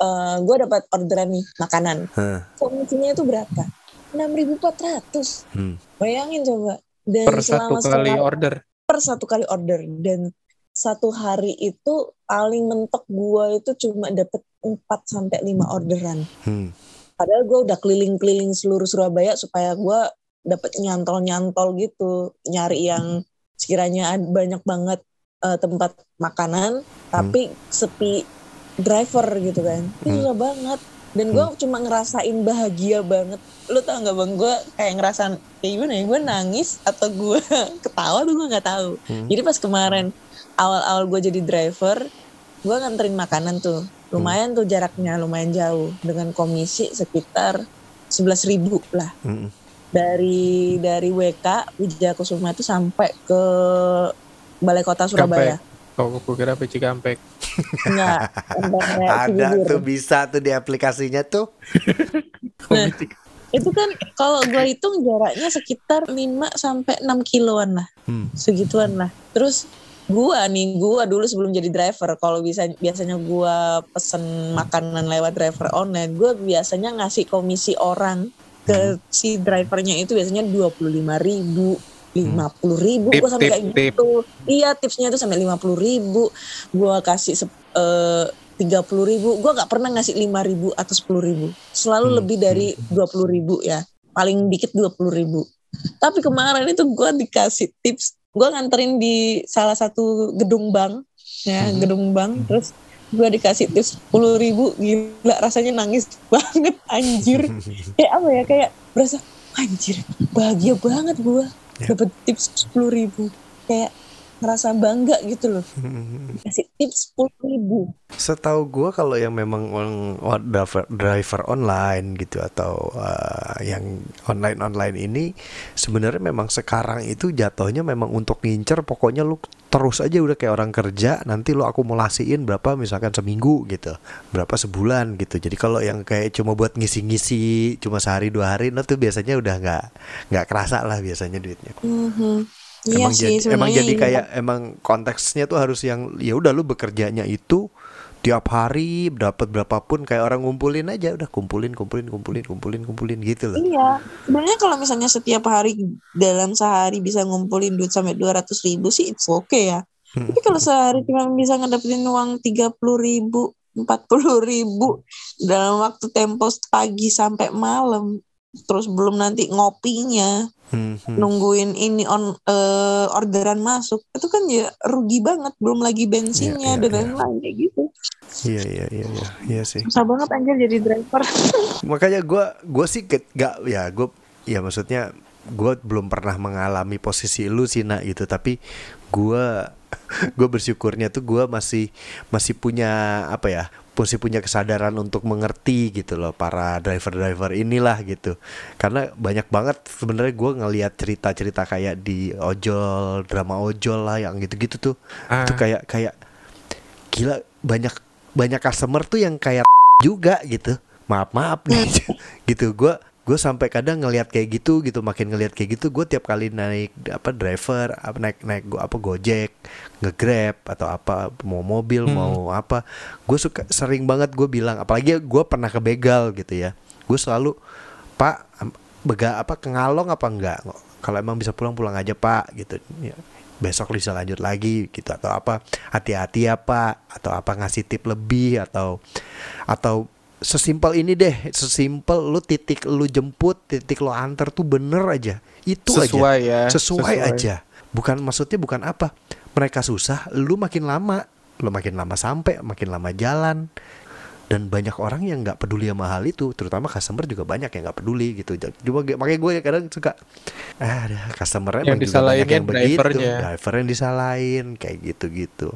uh, gue dapat orderan nih makanan, huh. komisinya itu berapa? enam ribu empat ratus. Hmm. Bayangin coba. Dan per satu kali setelah, order. Per satu kali order dan satu hari itu paling mentok gue itu cuma dapet empat sampai lima orderan. Hmm. Padahal gue udah keliling-keliling seluruh Surabaya supaya gue dapet nyantol-nyantol gitu. Nyari yang sekiranya banyak banget uh, tempat makanan tapi hmm. sepi driver gitu kan. Itu susah hmm. banget. Dan gue hmm. cuma ngerasain bahagia banget. Lo tau gak bang, gue kayak ngerasain kayak gimana ya, gue nangis atau gue ketawa tuh gue gak tahu. Hmm. Jadi pas kemarin awal-awal gue jadi driver, gue nganterin makanan tuh. Lumayan tuh jaraknya, lumayan jauh. Dengan komisi sekitar sebelas ribu lah. Hmm. Dari dari W K, Wijaya Kusuma itu sampai ke Balai Kota Surabaya. Kalau gue kira P C Kampek. Enggak. Ada tuh bisa tuh di aplikasinya tuh. Nah, itu kan kalau gue hitung jaraknya sekitar lima sampai enam kiloan lah. Hmm. Segituan lah. Terus gua nih, gua dulu sebelum jadi driver, kalau bisa biasanya gua pesen makanan lewat driver online, gua biasanya ngasih komisi orang ke si drivernya itu biasanya dua puluh lima ribu, lima puluh ribu, tip, gua sampai tip, kayak tip. Gitu. Iya, tipsnya itu sampai lima puluh ribu, gua kasih uh, tiga puluh ribu, gua gak pernah ngasih lima ribu atau sepuluh ribu, selalu hmm. lebih dari dua puluh ribu ya, paling dikit dua puluh ribu. Tapi kemarin itu gua dikasih tips. Gue nganterin di salah satu gedung bank, ya hmm. gedung bank. Terus gue dikasih tips sepuluh ribu, gila rasanya nangis banget, anjir. Kayak apa ya, kayak berasa anjir, bahagia banget gue dapet tips sepuluh ribu. Kayak ngerasa bangga gitu loh, kasih tips sepuluh ribu. Setahu gue kalau yang memang on, on, driver, driver online gitu atau uh, yang online-online ini sebenarnya memang sekarang itu jatuhnya memang untuk ngincer, pokoknya lu terus aja udah kayak orang kerja, nanti lu akumulasiin berapa misalkan seminggu gitu, berapa sebulan gitu. Jadi kalau yang kayak cuma buat ngisi-ngisi cuma sehari dua hari, nah tuh biasanya udah nggak nggak kerasa lah biasanya duitnya. Mm-hmm. Emang, iya jadi, sih, emang jadi kayak iya. Emang konteksnya tuh harus yang ya udah lu bekerjanya itu tiap hari dapat berapapun, kayak orang ngumpulin aja, udah kumpulin kumpulin kumpulin kumpulin kumpulin gitu loh. Iya, sebenarnya kalau misalnya setiap hari dalam sehari bisa ngumpulin duit sampai dua ratus ribu sih it's okay ya. Hmm. Tapi kalau sehari cuma bisa ngedapetin uang tiga puluh ribu, empat puluh ribu dalam waktu tempo pagi sampai malam, terus belum nanti ngopinya. Hmm, hmm. Nungguin ini on uh, orderan masuk itu kan ya rugi banget, belum lagi bensinnya yeah, yeah, dan lain-lain yeah. kayak gitu. Iya iya iya iya sih. Susah banget anjir jadi driver. Makanya gue gue sih gak ya gue ya maksudnya gue belum pernah mengalami posisi lu sih nak gitu, tapi gue gue bersyukurnya tuh gue masih masih punya apa ya, masih punya kesadaran untuk mengerti gitu loh para driver-driver inilah gitu. Karena banyak banget sebenarnya gue ngelihat cerita-cerita kayak di ojol, drama ojol lah yang gitu-gitu tuh. Uh. Itu kayak kayak gila banyak banyak customer tuh yang kayak juga gitu. Maaf-maaf nih gitu gue. Gue sampai kadang ngelihat kayak gitu gitu, makin ngelihat kayak gitu gue tiap kali naik apa driver apa naik naik gue apa Gojek, nge-Grab atau apa mau mobil hmm. mau apa, gue suka sering banget gue bilang, apalagi gue pernah kebegal gitu ya, gue selalu pak bega apa kengalong apa enggak, kalau emang bisa pulang pulang aja pak gitu ya. Besok bisa lanjut lagi gitu atau apa hati-hati ya pak atau apa ngasih tip lebih atau atau sesimpel ini deh, sesimpel lu titik lu jemput, titik lu antar tuh bener aja. Itu sesuai aja. Ya. Sesuai, sesuai aja. Bukan maksudnya bukan apa. Mereka susah, lu makin lama, lu makin lama sampai, makin lama jalan. Dan banyak orang yang enggak peduli sama hal itu, terutama customer juga banyak yang enggak peduli gitu. Cuma makanya gue kadang suka ah, customer emang juga banyak yang begitu, driver yang disalahin kayak gitu-gitu.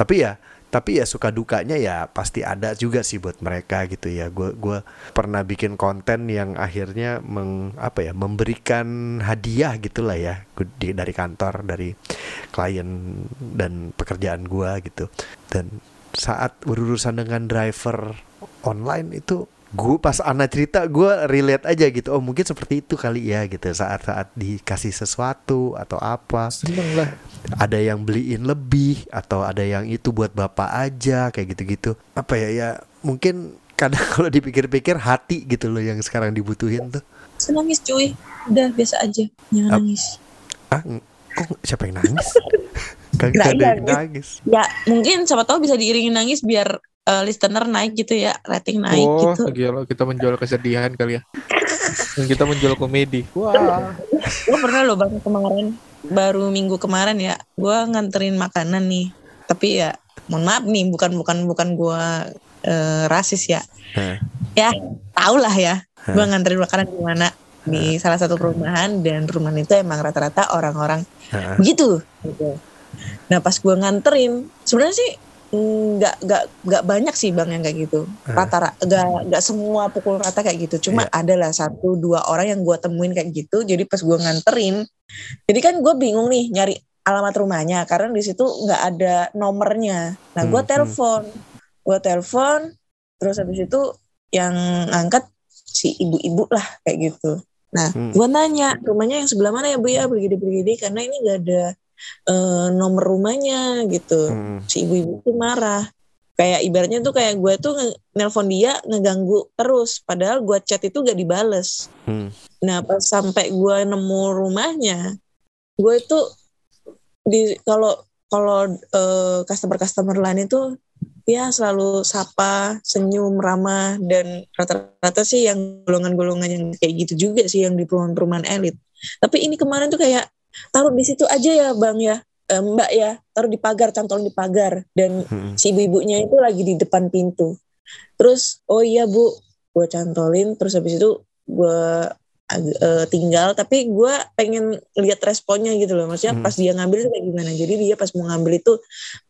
Tapi ya Tapi ya suka dukanya ya pasti ada juga sih buat mereka gitu ya. Gue gue pernah bikin konten yang akhirnya meng, apa ya memberikan hadiah gitulah ya di, dari kantor, dari klien dan pekerjaan gue gitu. Dan saat berurusan dengan driver online itu, gue pas Ana cerita gue relate aja gitu. Oh mungkin seperti itu kali ya gitu, saat-saat dikasih sesuatu atau apa. Seneng lah. Ada yang beliin lebih atau ada yang itu buat bapak aja kayak gitu-gitu. Apa ya ya mungkin kadang kalau dipikir-pikir hati gitu loh yang sekarang dibutuhin tuh. Nangis cuy, udah biasa aja, jangan Ap- nangis. Ah, kok siapa yang nangis? Kan nah, kadang iya, nangis. Ya mungkin siapa tahu bisa diiringin nangis biar uh, listener naik gitu ya, rating naik oh, gitu. Oh gila, kita menjual kesedihan kali ya. Dan kita menjual komedi. Wah. Gue pernah loh bang kemarin. Baru minggu kemarin ya, gue nganterin makanan nih. Tapi ya, mohon maaf nih, bukan bukan bukan gue uh, rasis ya. Huh? Ya, tau lah ya. Huh? Gue nganterin makanan di mana huh? di salah satu perumahan, dan perumahan itu emang rata-rata orang-orang huh? begitu. Nah, pas gue nganterin, sebenarnya sih nggak nggak nggak banyak sih bang yang kayak gitu. Rata nggak nggak semua pukul rata kayak gitu. Cuma yeah. ada lah satu dua orang yang gue temuin kayak gitu. Jadi pas gue nganterin, jadi kan gue bingung nih nyari alamat rumahnya karena di situ nggak ada nomornya. Nah gue hmm, telepon, hmm. gue telepon, terus habis itu yang angkat si ibu-ibu lah kayak gitu. Nah hmm. gue nanya rumahnya yang sebelah mana ya bu ya, begini-begini karena ini nggak ada Uh, nomor rumahnya gitu. hmm. Si ibu-ibu tuh marah. Kayak ibaratnya tuh kayak gue tuh nge- nelpon dia ngeganggu terus, padahal gue chat itu gak dibales. hmm. Nah pas sampai gue nemu rumahnya, gue itu di kalau kalau uh, customer-customer lain itu ya selalu sapa, senyum, ramah, dan rata-rata sih yang golongan-golongan yang kayak gitu juga sih yang di perumahan-perumahan elit. Tapi ini kemarin tuh kayak taruh di situ aja ya bang ya, e, mbak ya, taruh di pagar, cantol di pagar, dan hmm. si ibu-ibunya itu lagi di depan pintu. Terus oh iya bu, gue cantolin, terus habis itu gue e, tinggal, tapi gue pengen lihat responnya gitu loh, maksudnya hmm. pas dia ngambil kayak gimana. Jadi dia pas mau ngambil itu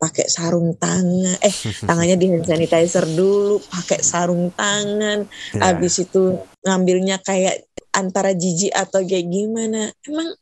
pakai sarung tangan, eh tangannya di hand sanitizer dulu, pakai sarung tangan, yeah. abis itu ngambilnya kayak antara jijik atau kayak gimana, emang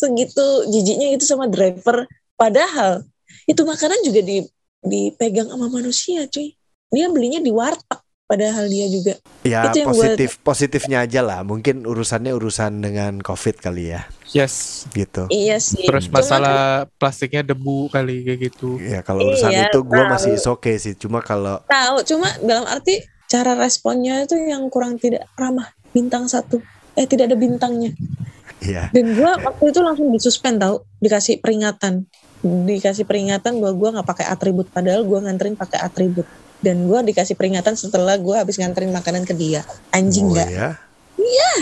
segitu jijiknya itu sama driver. Padahal itu makanan juga di, dipegang sama manusia cuy. Dia belinya di warteg padahal dia juga. Ya itu positif gua... positifnya aja lah. Mungkin urusannya urusan dengan COVID kali ya. Yes. Gitu. Iya sih. Terus masalah cuma... plastiknya debu kali kayak gitu. Ya kalau urusan iya, itu gue masih is oke okay sih. Cuma kalau tahu cuma dalam arti cara responnya itu yang kurang tidak ramah. Bintang satu. Eh tidak ada bintangnya. Yeah. Dan gue waktu itu langsung disuspend tau, dikasih peringatan, dikasih peringatan bahwa gue nggak pakai atribut, padahal gue nganterin pakai atribut, dan gue dikasih peringatan setelah gue habis nganterin makanan ke dia. Anjing nggak? Oh, iya. Iya.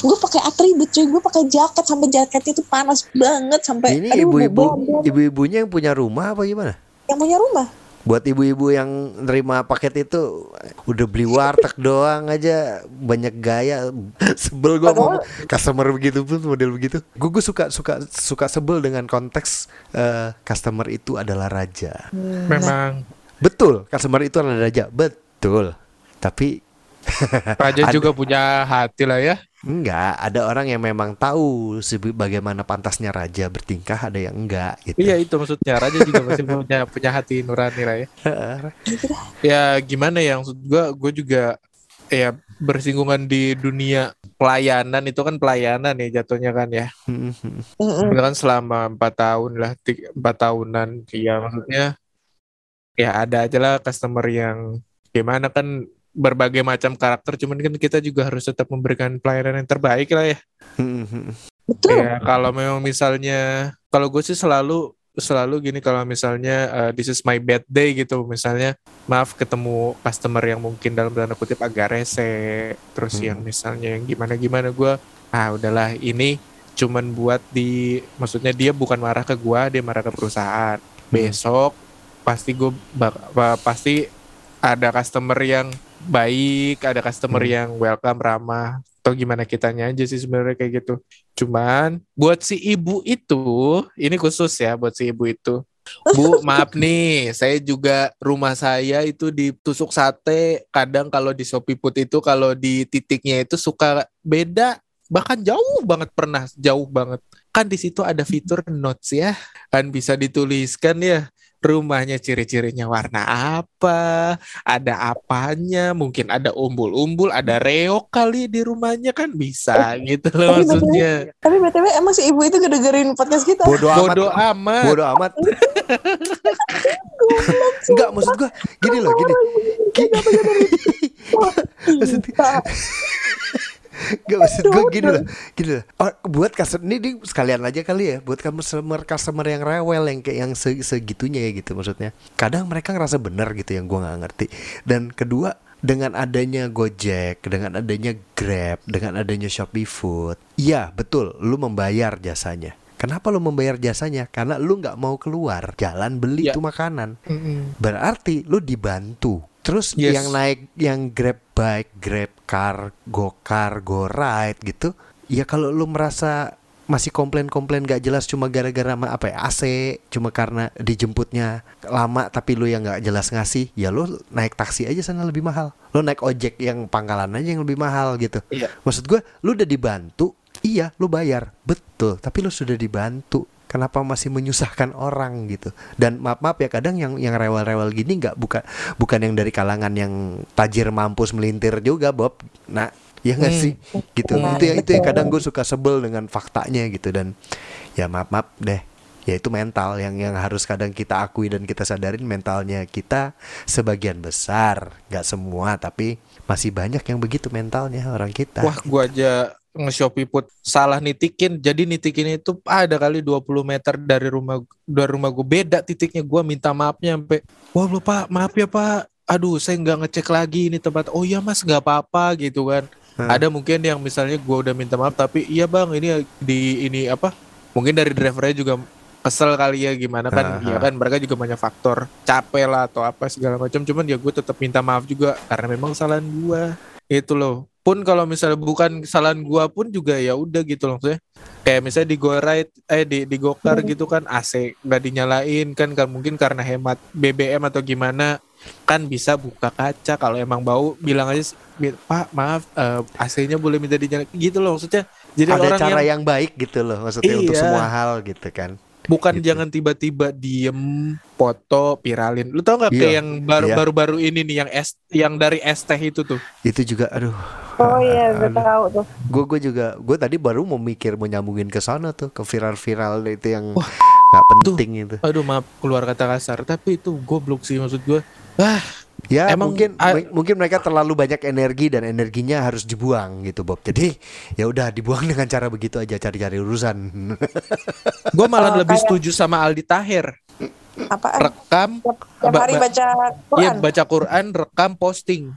Gue pakai atribut cuy, gue pakai jaket sampai jaketnya itu panas banget sampai. Ini aduh, ibu-ibu, bobo. Ibu-ibunya yang punya rumah apa gimana? Yang punya rumah. Buat ibu-ibu yang nerima paket itu udah beli warteg doang aja banyak gaya. Sebel gue sama customer begitu pun model begitu. Gue suka suka suka sebel dengan konteks uh, customer itu adalah raja. Memang betul, customer itu adalah raja, betul. Tapi raja ada, juga punya hati lah ya. Enggak, ada orang yang memang tahu bagaimana pantasnya raja bertingkah, ada yang enggak gitu. Iya itu maksudnya, raja juga masih punya punya hati nurani lah ya. Ya gimana ya, maksud gue gue juga ya bersinggungan di dunia pelayanan, itu kan pelayanan ya jatuhnya kan ya. Kan selama empat tahun lah, empat tahunan ya maksudnya. Ya ada aja lah customer yang gimana kan, berbagai macam karakter, cuman kan kita juga harus tetap memberikan pelayanan yang terbaik lah ya. Betul. Ya kalau memang misalnya, kalau gue sih selalu selalu gini, kalau misalnya uh, this is my bad day gitu, misalnya maaf ketemu customer yang mungkin dalam tanda kutip agak rese, terus hmm. yang misalnya yang gimana gimana gue, ah udahlah ini cuman buat di, maksudnya dia bukan marah ke gue, dia marah ke perusahaan. Hmm. Besok pasti gue bak- pasti ada customer yang baik, ada customer hmm. yang welcome, ramah, atau gimana kitanya aja sih sebenarnya kayak gitu. Cuman buat si ibu itu, ini khusus ya buat si ibu itu, Bu, maaf nih, saya juga rumah saya itu ditusuk sate. Kadang kalau di ShopeeFood itu kalau di titiknya itu suka beda, bahkan jauh banget, pernah jauh banget. Kan di situ ada fitur notes ya, kan bisa dituliskan ya rumahnya ciri-cirinya warna apa, ada apanya, mungkin ada umbul-umbul, ada reok kali di rumahnya, kan bisa eh, gitu loh tapi maksudnya. B T W, tapi B T W emang si ibu itu ngedengerin podcast kita. Bodoh amat. Bodoh amat. Bodoh amat. Enggak, maksud gue gini loh, gini. Maksud Gak maksud gue gini loh, gini loh. Oh, buat customer ini di, sekalian aja kali ya, buat customer customer yang rewel, yang kayak yang se, segitunya ya gitu maksudnya. Kadang mereka ngerasa benar gitu yang gue nggak ngerti. Dan kedua, dengan adanya Gojek, dengan adanya Grab, dengan adanya ShopeeFood, iya betul, lu membayar jasanya. Kenapa lu membayar jasanya? Karena lu nggak mau keluar jalan beli ya. Itu makanan. Mm-hmm. Berarti lu dibantu. Terus yes. yang naik, yang Grab bike, Grab car, go car, go ride gitu. Ya kalau lu merasa masih komplain-komplain gak jelas cuma gara-gara apa ya, A C, cuma karena dijemputnya lama tapi lu yang gak jelas ngasih, ya lu naik taksi aja sana lebih mahal. Lu naik ojek yang pangkalan aja yang lebih mahal gitu. Iya. Maksud gue, lu udah dibantu, iya lu bayar, betul. Tapi lu sudah dibantu. Kenapa masih menyusahkan orang gitu? Dan maaf-maaf ya, kadang yang yang rewel-rewel gini nggak bukan bukan yang dari kalangan yang tajir mampus melintir juga, Bob. Nah, ya nggak hmm. sih gitu. Ya, itu yang itu yang kadang gue suka sebel dengan faktanya gitu, dan ya maaf-maaf deh. Ya itu mental yang yang harus kadang kita akui dan kita sadarin, mentalnya kita sebagian besar, nggak semua tapi masih banyak yang begitu mentalnya orang kita. Wah, gue aja nge-ShopeeFood salah nitikin, jadi nitikin itu ada kali dua puluh meter dari rumah dari rumah gue, beda titiknya. Gue minta maafnya sampai, wah belum pak, maaf ya pak, aduh saya nggak ngecek lagi ini tempat. Oh iya mas, nggak apa-apa gitu kan. hmm. Ada mungkin yang misalnya gue udah minta maaf tapi iya bang ini di ini apa, mungkin dari drivernya juga kesel kali ya, gimana kan. Iya kan, mereka juga banyak faktor, capek lah atau apa segala macam. Cuman ya gue tetap minta maaf juga karena memang kesalahan gue itu loh. Pun kalau misalnya bukan kesalahan gue pun juga ya udah gitu loh, maksudnya kayak misalnya di go ride eh di di gokar gitu kan, A C nggak dinyalain kan, kan mungkin karena hemat B B M atau gimana kan, bisa buka kaca kalau emang bau, bilang aja pak maaf uh, A C-nya boleh minta dinyalain gitu loh maksudnya. Jadi ada orang cara yang, yang baik gitu loh maksudnya. Iya, untuk semua hal gitu kan. Bukan gitu. Jangan tiba-tiba diem, foto, viralin. Lu tau gak kayak yeah. yang baru, yeah. baru-baru ini nih, yang es, yang dari es teh itu tuh. Itu juga, aduh. Oh iya, gue tahu tuh. Gue gue juga, gue tadi baru mau mikir, mau nyambungin ke sana tuh, ke viral-viral itu yang oh, gak penting tuh, itu. Aduh maaf keluar kata kasar, tapi itu goblok sih maksud gue. Ah, ya emang mungkin I... mungkin mereka terlalu banyak energi dan energinya harus dibuang gitu Bob. Jadi ya udah dibuang dengan cara begitu aja, cari-cari urusan. Gue malah oh, lebih kayak... setuju sama Aldi Tahir. Apaan? Rekam. Tiap hari baca Quran. Iya baca Quran, rekam, posting.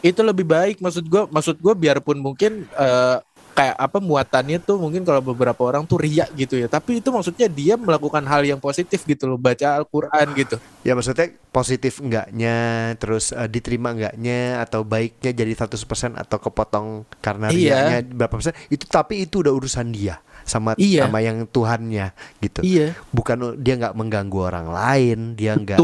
Itu lebih baik maksud gue. Maksud gue biarpun mungkin uh, kayak apa muatannya tuh mungkin kalau beberapa orang tuh riak gitu ya, tapi itu maksudnya dia melakukan hal yang positif gitu loh, baca Al-Quran gitu ya, maksudnya positif enggaknya, terus uh, diterima enggaknya, atau baiknya jadi seratus persen atau kepotong karena riaknya iya. berapa persen itu, tapi itu udah urusan dia sama iya. sama yang Tuhannya gitu. Iya. Bukan, dia enggak mengganggu orang lain, dia enggak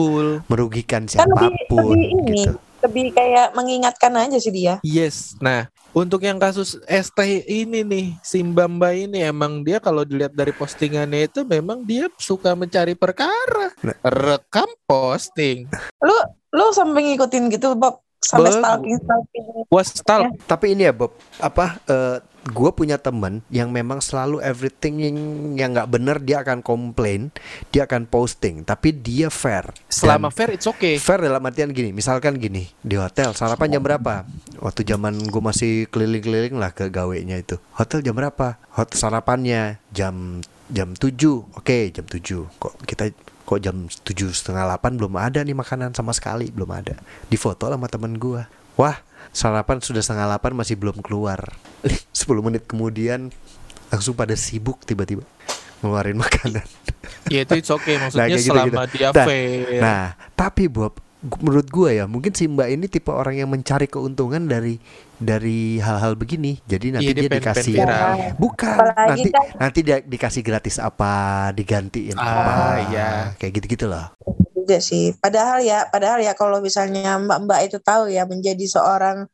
merugikan siapapun. Lebih, lebih gitu, lebih kayak mengingatkan aja sih dia. Yes. Nah, untuk yang kasus S T ini nih, si Mbak Mbak ini emang dia kalau dilihat dari postingannya itu memang dia suka mencari perkara. Nah. Rekam, posting. Lu lu sampai ngikutin gitu Bob, sampai stalking stalking. Was stalk. Ya. Tapi ini ya Bob, apa uh, gue punya teman yang memang selalu everything yang yang nggak bener dia akan komplain, dia akan posting, tapi dia fair. Selama dan fair it's okay. Fair dalam artian gini, misalkan gini di hotel sarapan jam berapa? Waktu zaman gue masih keliling-keliling lah ke gawenya itu. Hotel jam berapa? Hotel sarapannya jam jam tujuh. Oke, jam tujuh. Kok kita kok jam tujuh setengah delapan belum ada nih makanan sama sekali, belum ada. Difoto sama temen gue. Wah, sarapan sudah setengah delapan masih belum keluar. sepuluh menit kemudian langsung pada sibuk tiba-tiba ngeluarin makanan. Ya itu it's okay maksudnya nah, gitu, selama gitu. Dia fair. Nah, nah, tapi Bob, menurut gue ya, mungkin si Mbak ini tipe orang yang mencari keuntungan dari dari hal-hal begini. Jadi nanti ya, dia dikasih ya. Bukan apalagi nanti kan, nanti dia dikasih gratis apa, digantiin ah, apa, ya. Kayak gitu-gitu loh. Juga sih. Padahal ya, padahal ya kalau misalnya Mbak-mbak itu tahu ya menjadi seorang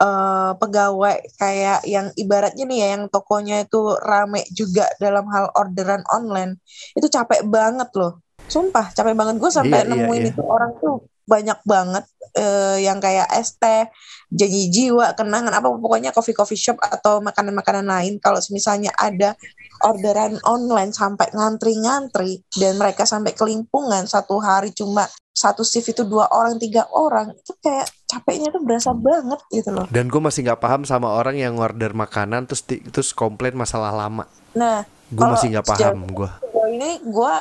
Uh, pegawai kayak yang ibaratnya nih ya, yang tokonya itu rame juga dalam hal orderan online, itu capek banget loh, sumpah capek banget. Gue sampai yeah, nemuin yeah, yeah. itu orang tuh banyak banget uh, yang kayak es teh, janji jiwa, kenangan, apa pokoknya coffee-coffee shop atau makanan-makanan lain, kalau misalnya ada orderan online sampai ngantri-ngantri dan mereka sampai kelimpungan, satu hari cuma satu shift itu dua orang, tiga orang, itu kayak capeknya tuh berasa banget gitu loh. Dan gue masih nggak paham sama orang yang order makanan terus di, terus komplain masalah lama. Nah, gue masih nggak paham gue. Ini gue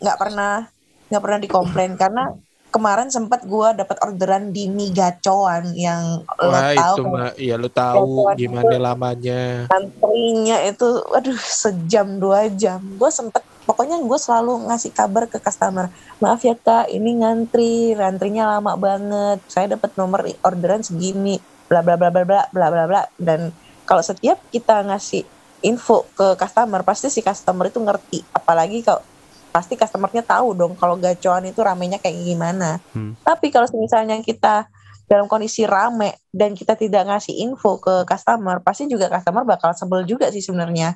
nggak pernah nggak pernah dikomplain karena kemarin sempat gue dapat orderan di mie gacoan yang wah, lo tahu. Iya lo tahu gimana lamanya. Antrinya itu, aduh sejam dua jam. Gue sempet, pokoknya gue selalu ngasih kabar ke customer. Maaf ya kak, ini ngantri, ngantrinya lama banget. Saya dapat nomor orderan segini, bla bla bla bla bla bla bla bla. Dan kalau setiap kita ngasih info ke customer, pasti si customer itu ngerti. Apalagi kalau pasti customernya tahu dong kalau gacoan itu ramenya kayak gimana. Hmm. Tapi kalau misalnya kita dalam kondisi rame dan kita tidak ngasih info ke customer, pasti juga customer bakal sebel juga sih sebenarnya.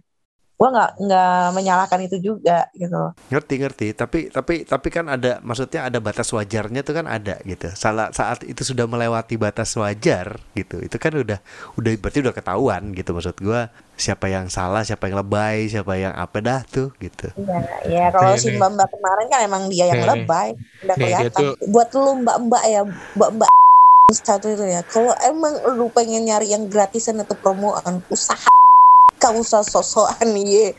Gue nggak nggak menyalahkan itu juga gitu. Ngerti ngerti, tapi tapi tapi kan ada, maksudnya ada batas wajarnya tuh kan ada gitu. Salah saat itu sudah melewati batas wajar gitu, itu kan udah udah berarti udah ketahuan gitu, maksud gue siapa yang salah, siapa yang lebay, siapa yang apa dah tuh gitu. Iya, ya kalau si mbak-mbak kemarin kan emang dia yang lebay, udah kelihatan. Buat lu mbak-mbak ya, mbak-mbak satu itu ya. Kalau emang lu pengen nyari yang gratisan atau promoan, usaha. Kau usah sosokan ye,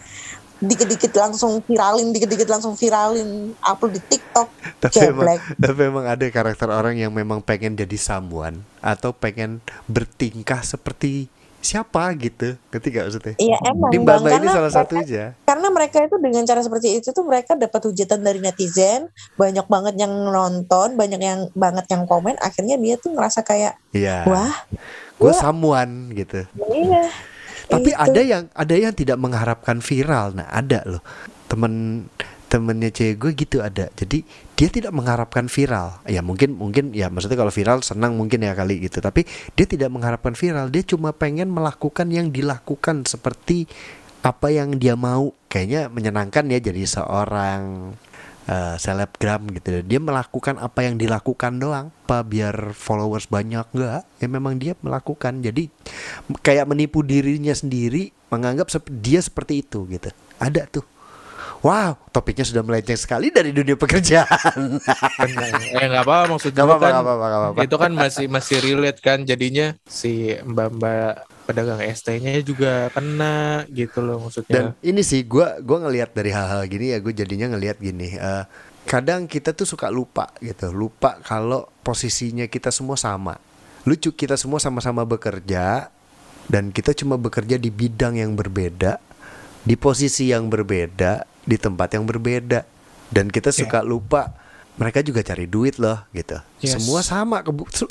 dikit-dikit langsung viralin, dikit-dikit langsung viralin, upload di TikTok. Tapi emang, tapi emang ada karakter orang yang memang pengen jadi someone atau pengen bertingkah seperti siapa gitu, ngerti gak maksudnya? Iya emang, di Mbak ini salah mereka, satu aja. Karena mereka itu dengan cara seperti itu tuh mereka dapat hujatan dari netizen, banyak banget yang nonton, banyak yang banget yang komen, akhirnya dia tuh ngerasa kayak, ya, wah, gue someone gitu. Iya. Tapi itu. ada yang ada yang tidak mengharapkan viral. Nah, ada loh. Temen temennya cewek gue gitu ada. Jadi dia tidak mengharapkan viral. Ya mungkin mungkin ya maksudnya kalau viral senang mungkin ya kali gitu. Tapi dia tidak mengharapkan viral. Dia cuma pengen melakukan yang dilakukan seperti apa yang dia mau. Kayaknya menyenangkan ya jadi seorang uh, selebgram gitu. Dia melakukan apa yang dilakukan doang. Apa biar followers banyak, enggak? Ya memang dia melakukan. Jadi kayak menipu dirinya sendiri, menganggap sep- dia seperti itu gitu. Ada tuh. Wow, topiknya sudah melenceng sekali dari dunia pekerjaan. Eh nggak apa, maksudnya gak apa, kan apa, apa, apa, apa. Itu kan masih masih relate kan, jadinya si mbak-mbak pedagang S T-nya juga kena gitu loh maksudnya. Dan ini sih gue gue ngelihat dari hal-hal gini ya, gue jadinya ngelihat gini. Uh, kadang kita tuh suka lupa gitu, lupa kalau posisinya kita semua sama. Lucu kita semua sama-sama bekerja dan kita cuma bekerja di bidang yang berbeda, di posisi yang berbeda, di tempat yang berbeda, dan kita suka yeah. lupa mereka juga cari duit loh gitu. Yes. Semua sama,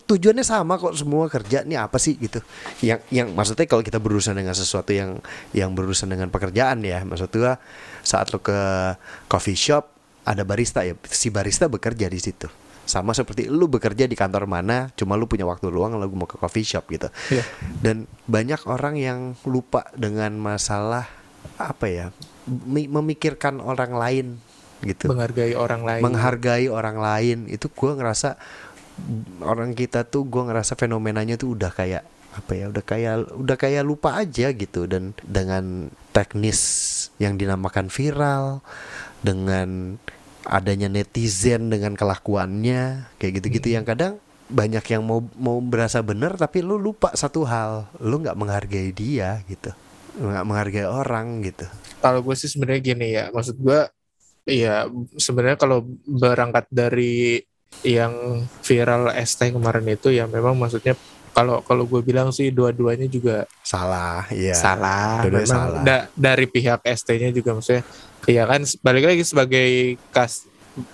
tujuannya sama kok, semua kerja nih apa sih gitu. Yang yang maksudnya kalau kita berurusan dengan sesuatu yang yang berurusan dengan pekerjaan ya, maksudnya saat lo ke coffee shop ada barista ya, si barista bekerja di situ. Sama seperti lu bekerja di kantor mana, cuma lu punya waktu luang lu mau ke coffee shop gitu. Yeah. Dan banyak orang yang lupa dengan masalah apa ya, memikirkan orang lain gitu, menghargai orang lain, menghargai orang lain itu gue ngerasa orang kita tuh gue ngerasa fenomenanya tuh udah kayak apa ya, udah kayak udah kayak lupa aja gitu. Dan dengan teknis yang dinamakan viral, dengan adanya netizen dengan kelakuannya kayak gitu-gitu hmm. yang kadang banyak yang mau mau berasa bener tapi lu lupa satu hal, lu nggak menghargai dia gitu, nggak menghargai orang gitu. Kalau gue sih sebenarnya gini ya, maksud gue ya sebenarnya kalau berangkat dari yang viral S T kemarin itu ya memang maksudnya kalau kalau gue bilang sih dua-duanya juga salah, ya salah, dua-duanya salah. Da, dari pihak S T-nya juga maksudnya, ya kan balik lagi sebagai kas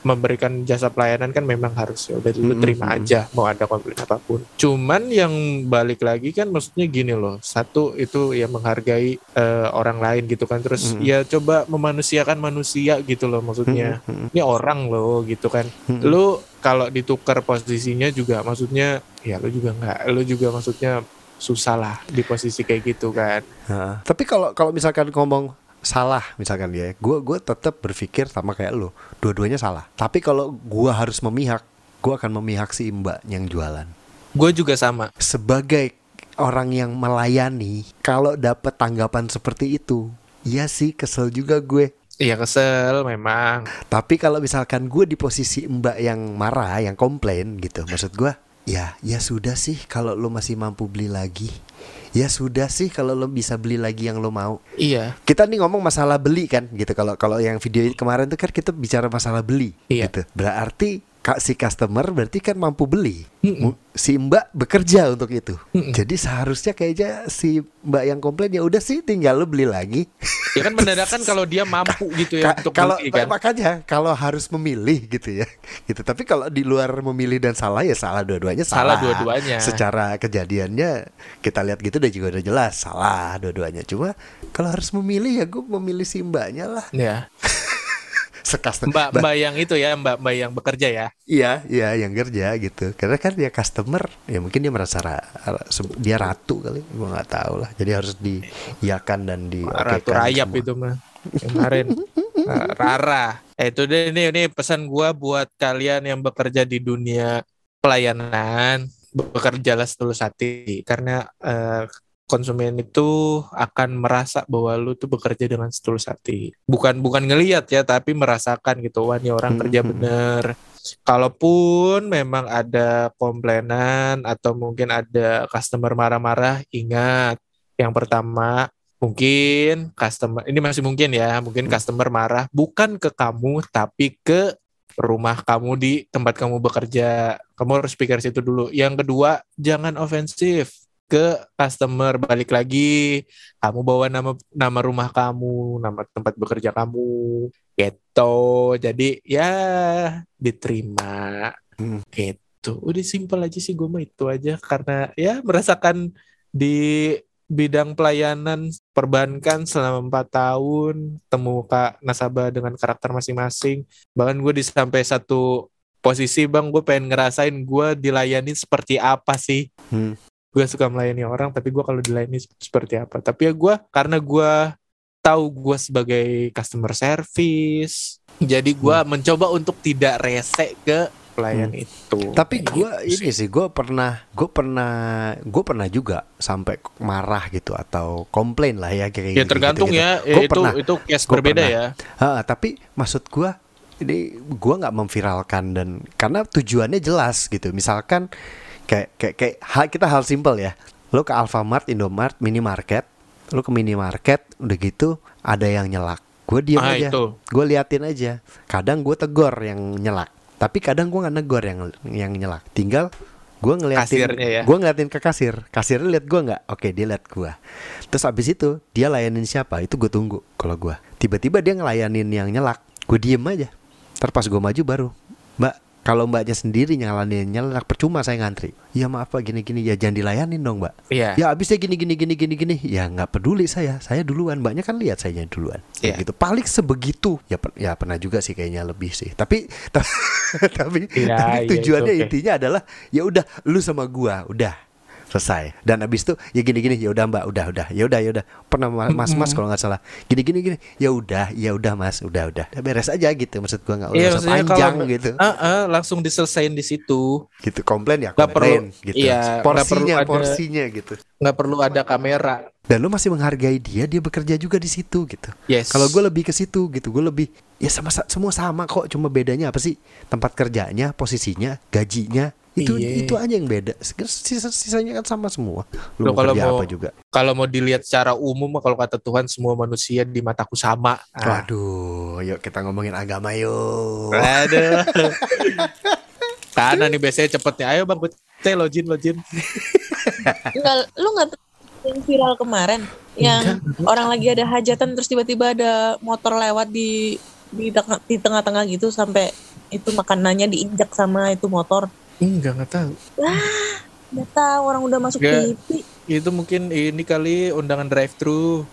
memberikan jasa pelayanan kan memang harus ya udah dulu terima aja mau ada komplain apapun. Cuman yang balik lagi kan maksudnya gini loh, satu itu ya menghargai uh, orang lain gitu kan, terus mm-hmm. ya coba memanusiakan manusia gitu loh maksudnya. Mm-hmm. Ini orang loh gitu kan. Mm-hmm. Lu kalau ditukar posisinya juga maksudnya ya lu juga enggak, lu juga maksudnya susah lah di posisi kayak gitu kan. Nah, tapi kalau kalau misalkan ngomong salah misalkan dia, gue gue tetap berpikir sama kayak lo, dua-duanya salah. Tapi kalau gue harus memihak, gue akan memihak si mbak yang jualan. Gue juga sama. Sebagai orang yang melayani, kalau dapet tanggapan seperti itu, iya sih kesel juga gue. Iya kesel memang. Tapi kalau misalkan gue di posisi mbak yang marah, yang komplain gitu, maksud gue, ya ya sudah sih kalau lo masih mampu beli lagi. Ya sudah sih kalau lo bisa beli lagi yang lo mau. Iya. Kita nih ngomong masalah beli kan gitu. Kalau kalau yang video kemarin tuh kan kita bicara masalah beli. Iya. Gitu. Berarti si customer berarti kan mampu beli. Mm-mm. Si mbak bekerja untuk itu. Mm-mm. Jadi seharusnya kayaknya si mbak yang komplain ya udah sih tinggal lo beli lagi. Ya kan mendadakan kalau dia mampu gitu ya. Ka- untuk kalau, beli kan. Makanya kalau harus memilih gitu ya. Gitu. Tapi kalau di luar memilih dan salah ya salah dua-duanya. Salah, salah dua-duanya. Secara kejadiannya kita lihat gitu. Udah juga udah jelas salah dua-duanya. Cuma kalau harus memilih ya gue memilih si mbaknya lah ya. Sekastem- mbak, mbak mbak yang itu ya mbak mbak yang bekerja ya. Iya iya yang kerja gitu. Karena kan dia customer ya mungkin dia merasa ra, dia ratu kali. Gue nggak tahu lah. Jadi harus diiakan dan di ratu rayap semua. Itu mah kemarin Rara. Eh, itu deh nih ini pesan gue buat kalian yang bekerja di dunia pelayanan. Bekerjalah setulus hati karena uh, konsumen itu akan merasa bahwa lu tuh bekerja dengan setulus hati. Bukan bukan ngelihat ya, tapi merasakan gitu. Wah, ini orang kerja bener. Kalaupun memang ada komplainan atau mungkin ada customer marah-marah, ingat yang pertama mungkin customer ini masih mungkin ya, mungkin customer marah bukan ke kamu tapi ke rumah kamu di tempat kamu bekerja. Kamu harus pikir situ dulu. Yang kedua, jangan ofensif ke customer. Balik lagi, kamu bawa nama nama rumah kamu, nama tempat bekerja kamu, gitu. Jadi ya diterima. Hmm. Gitu. Udah simpel aja sih gue mah itu aja karena ya merasakan di bidang pelayanan perbankan selama empat tahun, temu kak nasabah dengan karakter masing-masing. Bahkan gue di sampai satu posisi, bang, gue pengen ngerasain gue dilayani seperti apa sih. Hmm. Gue suka melayani orang, tapi gue kalau dilayani seperti apa. Tapi ya gue, karena gue tahu gue sebagai customer service, jadi gue hmm. mencoba untuk tidak rese ke pelayan hmm. itu. Tapi gue ini sih gue pernah gue pernah gue pernah juga sampai marah gitu atau komplain lah ya kayak ya tergantung gitu, ya gitu. Gua itu pernah, itu case berbeda pernah. Ya ha, tapi maksud gue ini gue nggak memviralkan dan karena tujuannya jelas gitu. Misalkan kayak kayak, kayak hal, kita hal simpel ya, lo ke Alfamart, Indomart, minimarket, lo ke minimarket udah gitu ada yang nyelak, gue diam ah, aja, gue liatin aja. Kadang gue tegur yang nyelak. Tapi kadang gue nggak negor yang yang nyelak, tinggal gue ngeliatin, ya. gue ngeliatin ke kasir, kasirnya lihat gue nggak, oke dia lihat gue. Terus abis itu dia layanin siapa? Itu gue tunggu. Kalau gue, tiba-tiba dia ngelayanin yang nyelak, gue diem aja. Terpas gue maju baru, mbak, kalau mbaknya sendiri nyalanin nyelak percuma saya ngantri. Ya maaf pak, gini-gini ya jangan dilayanin dong mbak. Iya. Ya abisnya gini-gini-gini-gini-gini, ya nggak peduli saya, saya duluan. Mbaknya kan lihat saya duluan. Ya. Gitu. Paling sebegitu. Ya, per- ya pernah juga sih kayaknya lebih sih. Tapi t- tapi, ya, tapi tujuannya ya, okay. Intinya adalah ya udah lu sama gua udah selesai. Dan abis itu ya gini-gini ya udah mbak udah udah ya udah ya udah pernah mas mas kalau nggak salah gini-gini gini ya udah ya udah mas udah udah beres aja gitu, maksud gua nggak usah panjang kalau, gitu. Uh, uh, langsung diselesain di situ. Gitu komplain ya komplain perlu, gitu. Iya, porsinya ada, porsinya gitu. Nggak perlu ada kamera. Dan lu masih menghargai dia, dia bekerja juga di situ gitu. Yes. Kalau gue lebih ke situ gitu, gue lebih ya sama semua sama kok, cuma bedanya apa sih? Tempat kerjanya, posisinya, gajinya, itu Iye. itu aja yang beda. Sisanya kan sama semua. Lu kalau mau apa juga. Kalau mau dilihat secara umum, kalau kata Tuhan semua manusia di mataku sama. Ah. Waduh, yuk kita ngomongin agama yuk. Aduh. Karena nih biasanya cepetnya, ayo bang, teh login login. Enggak, lu nggak yang viral kemarin yang enggak. Orang lagi ada hajatan terus tiba-tiba ada motor lewat di di, di tengah-tengah gitu sampai itu makanannya diinjak sama itu motor. Enggak, nggak tahu. Wah, nggak tahu, orang udah masuk T V. Itu mungkin ini kali undangan drive thru.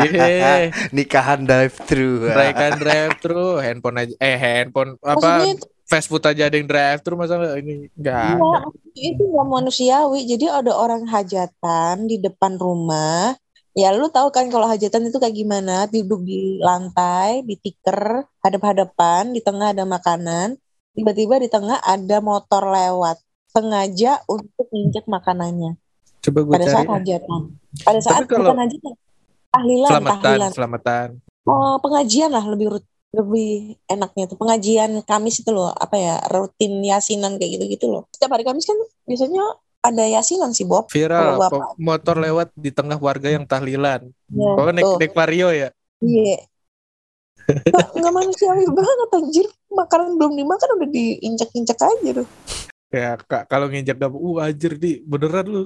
Yeah. Nikahan drive thru. Nikahan drive thru, handphone aja, eh handphone apa? Maksudnya, fast food aja ada yang drive thru, masa ini enggak. Ya, itu nggak manusiawi. Jadi ada orang hajatan di depan rumah. Ya lu tahu kan kalau hajatan itu kayak gimana, duduk di lantai, di tikar, hadap-hadapan, di tengah ada makanan, tiba-tiba di tengah ada motor lewat, sengaja untuk nginjek makanannya. Coba gue pada cari. Saat hajatan. Pada saat bukan hajatan, tahlilan, selamatan, tahlilan. Selamatan. Oh, pengajian lah lebih lebih enaknya tuh, pengajian Kamis itu loh, apa ya, rutin yasinan kayak gitu-gitu loh. Setiap hari Kamis kan biasanya ada yasinan sih, Bob. Viral, motor lewat di tengah warga yang tahlilan. Ya, oh, naik-naik Vario ya? Iya. Nggak, nggak manusiawi banget, anjir. Makanan belum dimakan udah diinjak-injak aja tuh. Ya, Kak, kalau nginjak gak, uh, anjir, di, beneran lu.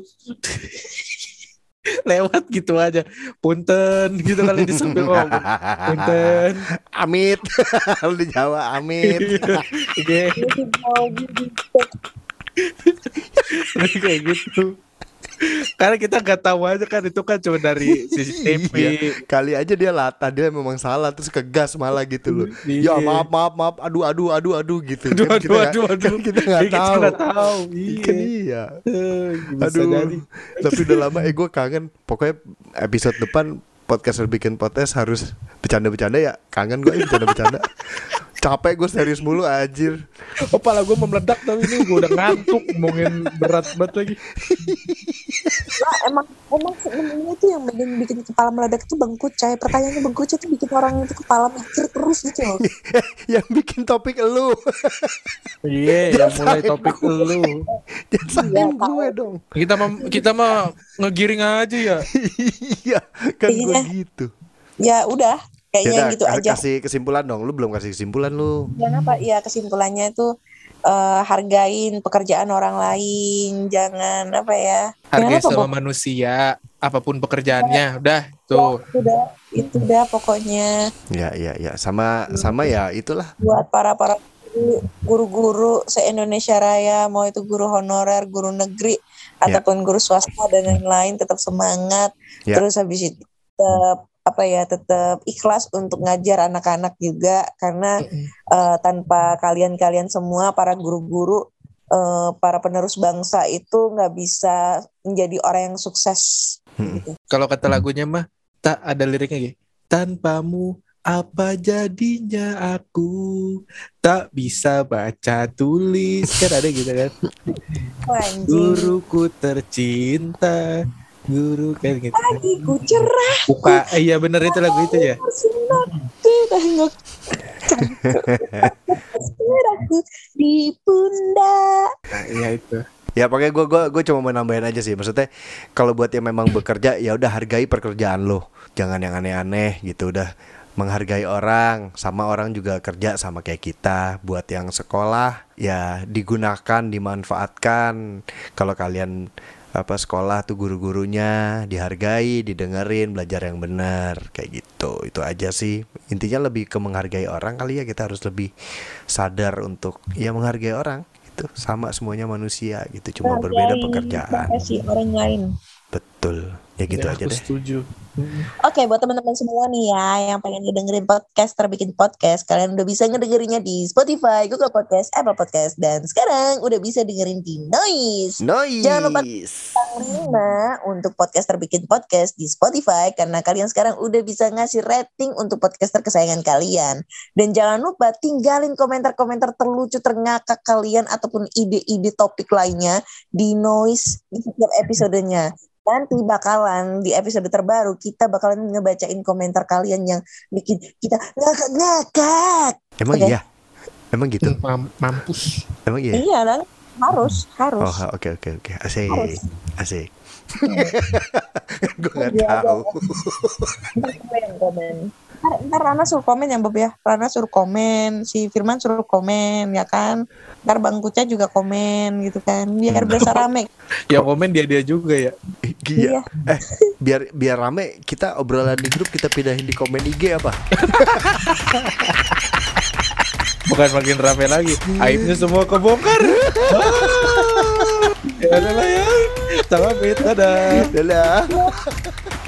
Lewat gitu aja. Punten, gitu kali di sambil ngomong. Punten. Amit. Lu di Jawa, amit. Oke. Kayak gitu. Karena kita gak tahu aja kan, itu kan cuma dari C C T V. Iya. Kali aja dia latah, dia memang salah, terus kegas malah gitu loh. Iya. Ya maaf maaf maaf aduh aduh aduh aduh gitu. Aduh kan aduh aduh gak, aduh kan kita gak ya, tahu. Kita gak tahu. Iya. Kan iya. Uh, aduh. Jadi. Tapi udah lama eh gue kangen. Pokoknya episode depan podcaster bikin podcast harus bercanda-bercanda ya. Kangen gue bercanda-bercanda. Capek gue serius mulu anjir. Oh, pala gue memeledak tapi ini gue udah ngantuk ngomongin berat banget lagi. Nah, emang emang sebenarnya tuh yang bikin, bikin kepala meledak tuh Bang Kucai. Pertanyaannya Bang Kucai tuh bikin orang itu kepala mikir terus gitu loh. Yang bikin topik elu. Iya, yang mulai topik elu. Jangan gue dong. Kita mem- kita mah ngegiring aja ya. Iya, kan gue gitu. Ya udah. Kayaknya gitu aja. Kasih kesimpulan dong, lu belum kasih kesimpulan lu. Jangan apa? Ya kesimpulannya itu uh, hargain pekerjaan orang lain, jangan apa ya? Hargai sama manusia, apapun pekerjaannya, ya. Udah tuh. Ya, udah, itu udah pokoknya. Ya ya ya, sama sama ya itulah. Buat para para guru-guru se-Indonesia Raya, mau itu guru honorer, guru negeri, ya. Ataupun guru swasta dan lain-lain, tetap semangat. Ya. Terus habis itu tetap apa ya tetap ikhlas untuk ngajar anak-anak juga karena mm-hmm. uh, tanpa kalian-kalian semua para guru-guru uh, para penerus bangsa itu nggak bisa menjadi orang yang sukses. Hmm. Gitu. Kalau kata lagunya mah tak ada liriknya gitu. Tanpamu apa jadinya aku tak bisa baca tulis kan ada gitu kan. Guruku tercinta. Guru kayak gitu. Pagiku cerah. Buka, iya benar itu lagu itu ya. Di pundak. Iya itu. Ya pokoknya gue gue gue cuma mau nambahin aja sih. Maksudnya kalau buat yang memang bekerja ya udah hargai pekerjaan lo. Jangan yang aneh-aneh gitu udah. Menghargai orang, sama orang juga kerja sama kayak kita. Buat yang sekolah ya digunakan, dimanfaatkan. Kalau kalian apa sekolah tuh guru-gurunya dihargai, didengerin, belajar yang benar kayak gitu. Itu aja sih. Intinya lebih ke menghargai orang kali ya, kita harus lebih sadar untuk ya menghargai orang gitu. Sama semuanya manusia gitu, cuma hargai berbeda pekerjaan. Profesi orang lain. Betul. Ya gitu ya, aja deh. Setuju. Oke, buat teman-teman semua nih ya yang pengen ngedengerin podcast terbikin podcast, kalian udah bisa ngedengerinnya di Spotify, Google Podcast, Apple Podcast, dan sekarang udah bisa dengerin di Noise. Noise. Jangan lupa lima untuk podcast terbikin podcast di Spotify karena kalian sekarang udah bisa ngasih rating untuk podcaster kesayangan kalian. Dan jangan lupa tinggalin komentar-komentar terlucu terngakak kalian ataupun ide-ide topik lainnya di Noise di setiap episodenya. Nanti bakalan di episode terbaru kita bakalan ngebacain komentar kalian yang bikin kita ngakak-ngakak. Emang okay. Iya? Emang gitu? Mampus. Emang iya? Iya kan? Harus, harus. Oh, oke, oke, oke. Asik, harus. Asik. Gue gak tahu. Ntar, ntar Rana suruh komen ya Bob ya. Rana suruh komen, si Firman suruh komen ya kan. Ntar Bang Kuca juga komen gitu kan. Biar berasa rame. Ya komen dia-dia juga ya. Iya. Eh, biar biar rame kita obrolan di grup kita pindahin di komen I G apa? bukan makin rame lagi. Aibnya semua kebongkar. Ya, dadah ya. Sampai jumpa. Dadah. Dadah.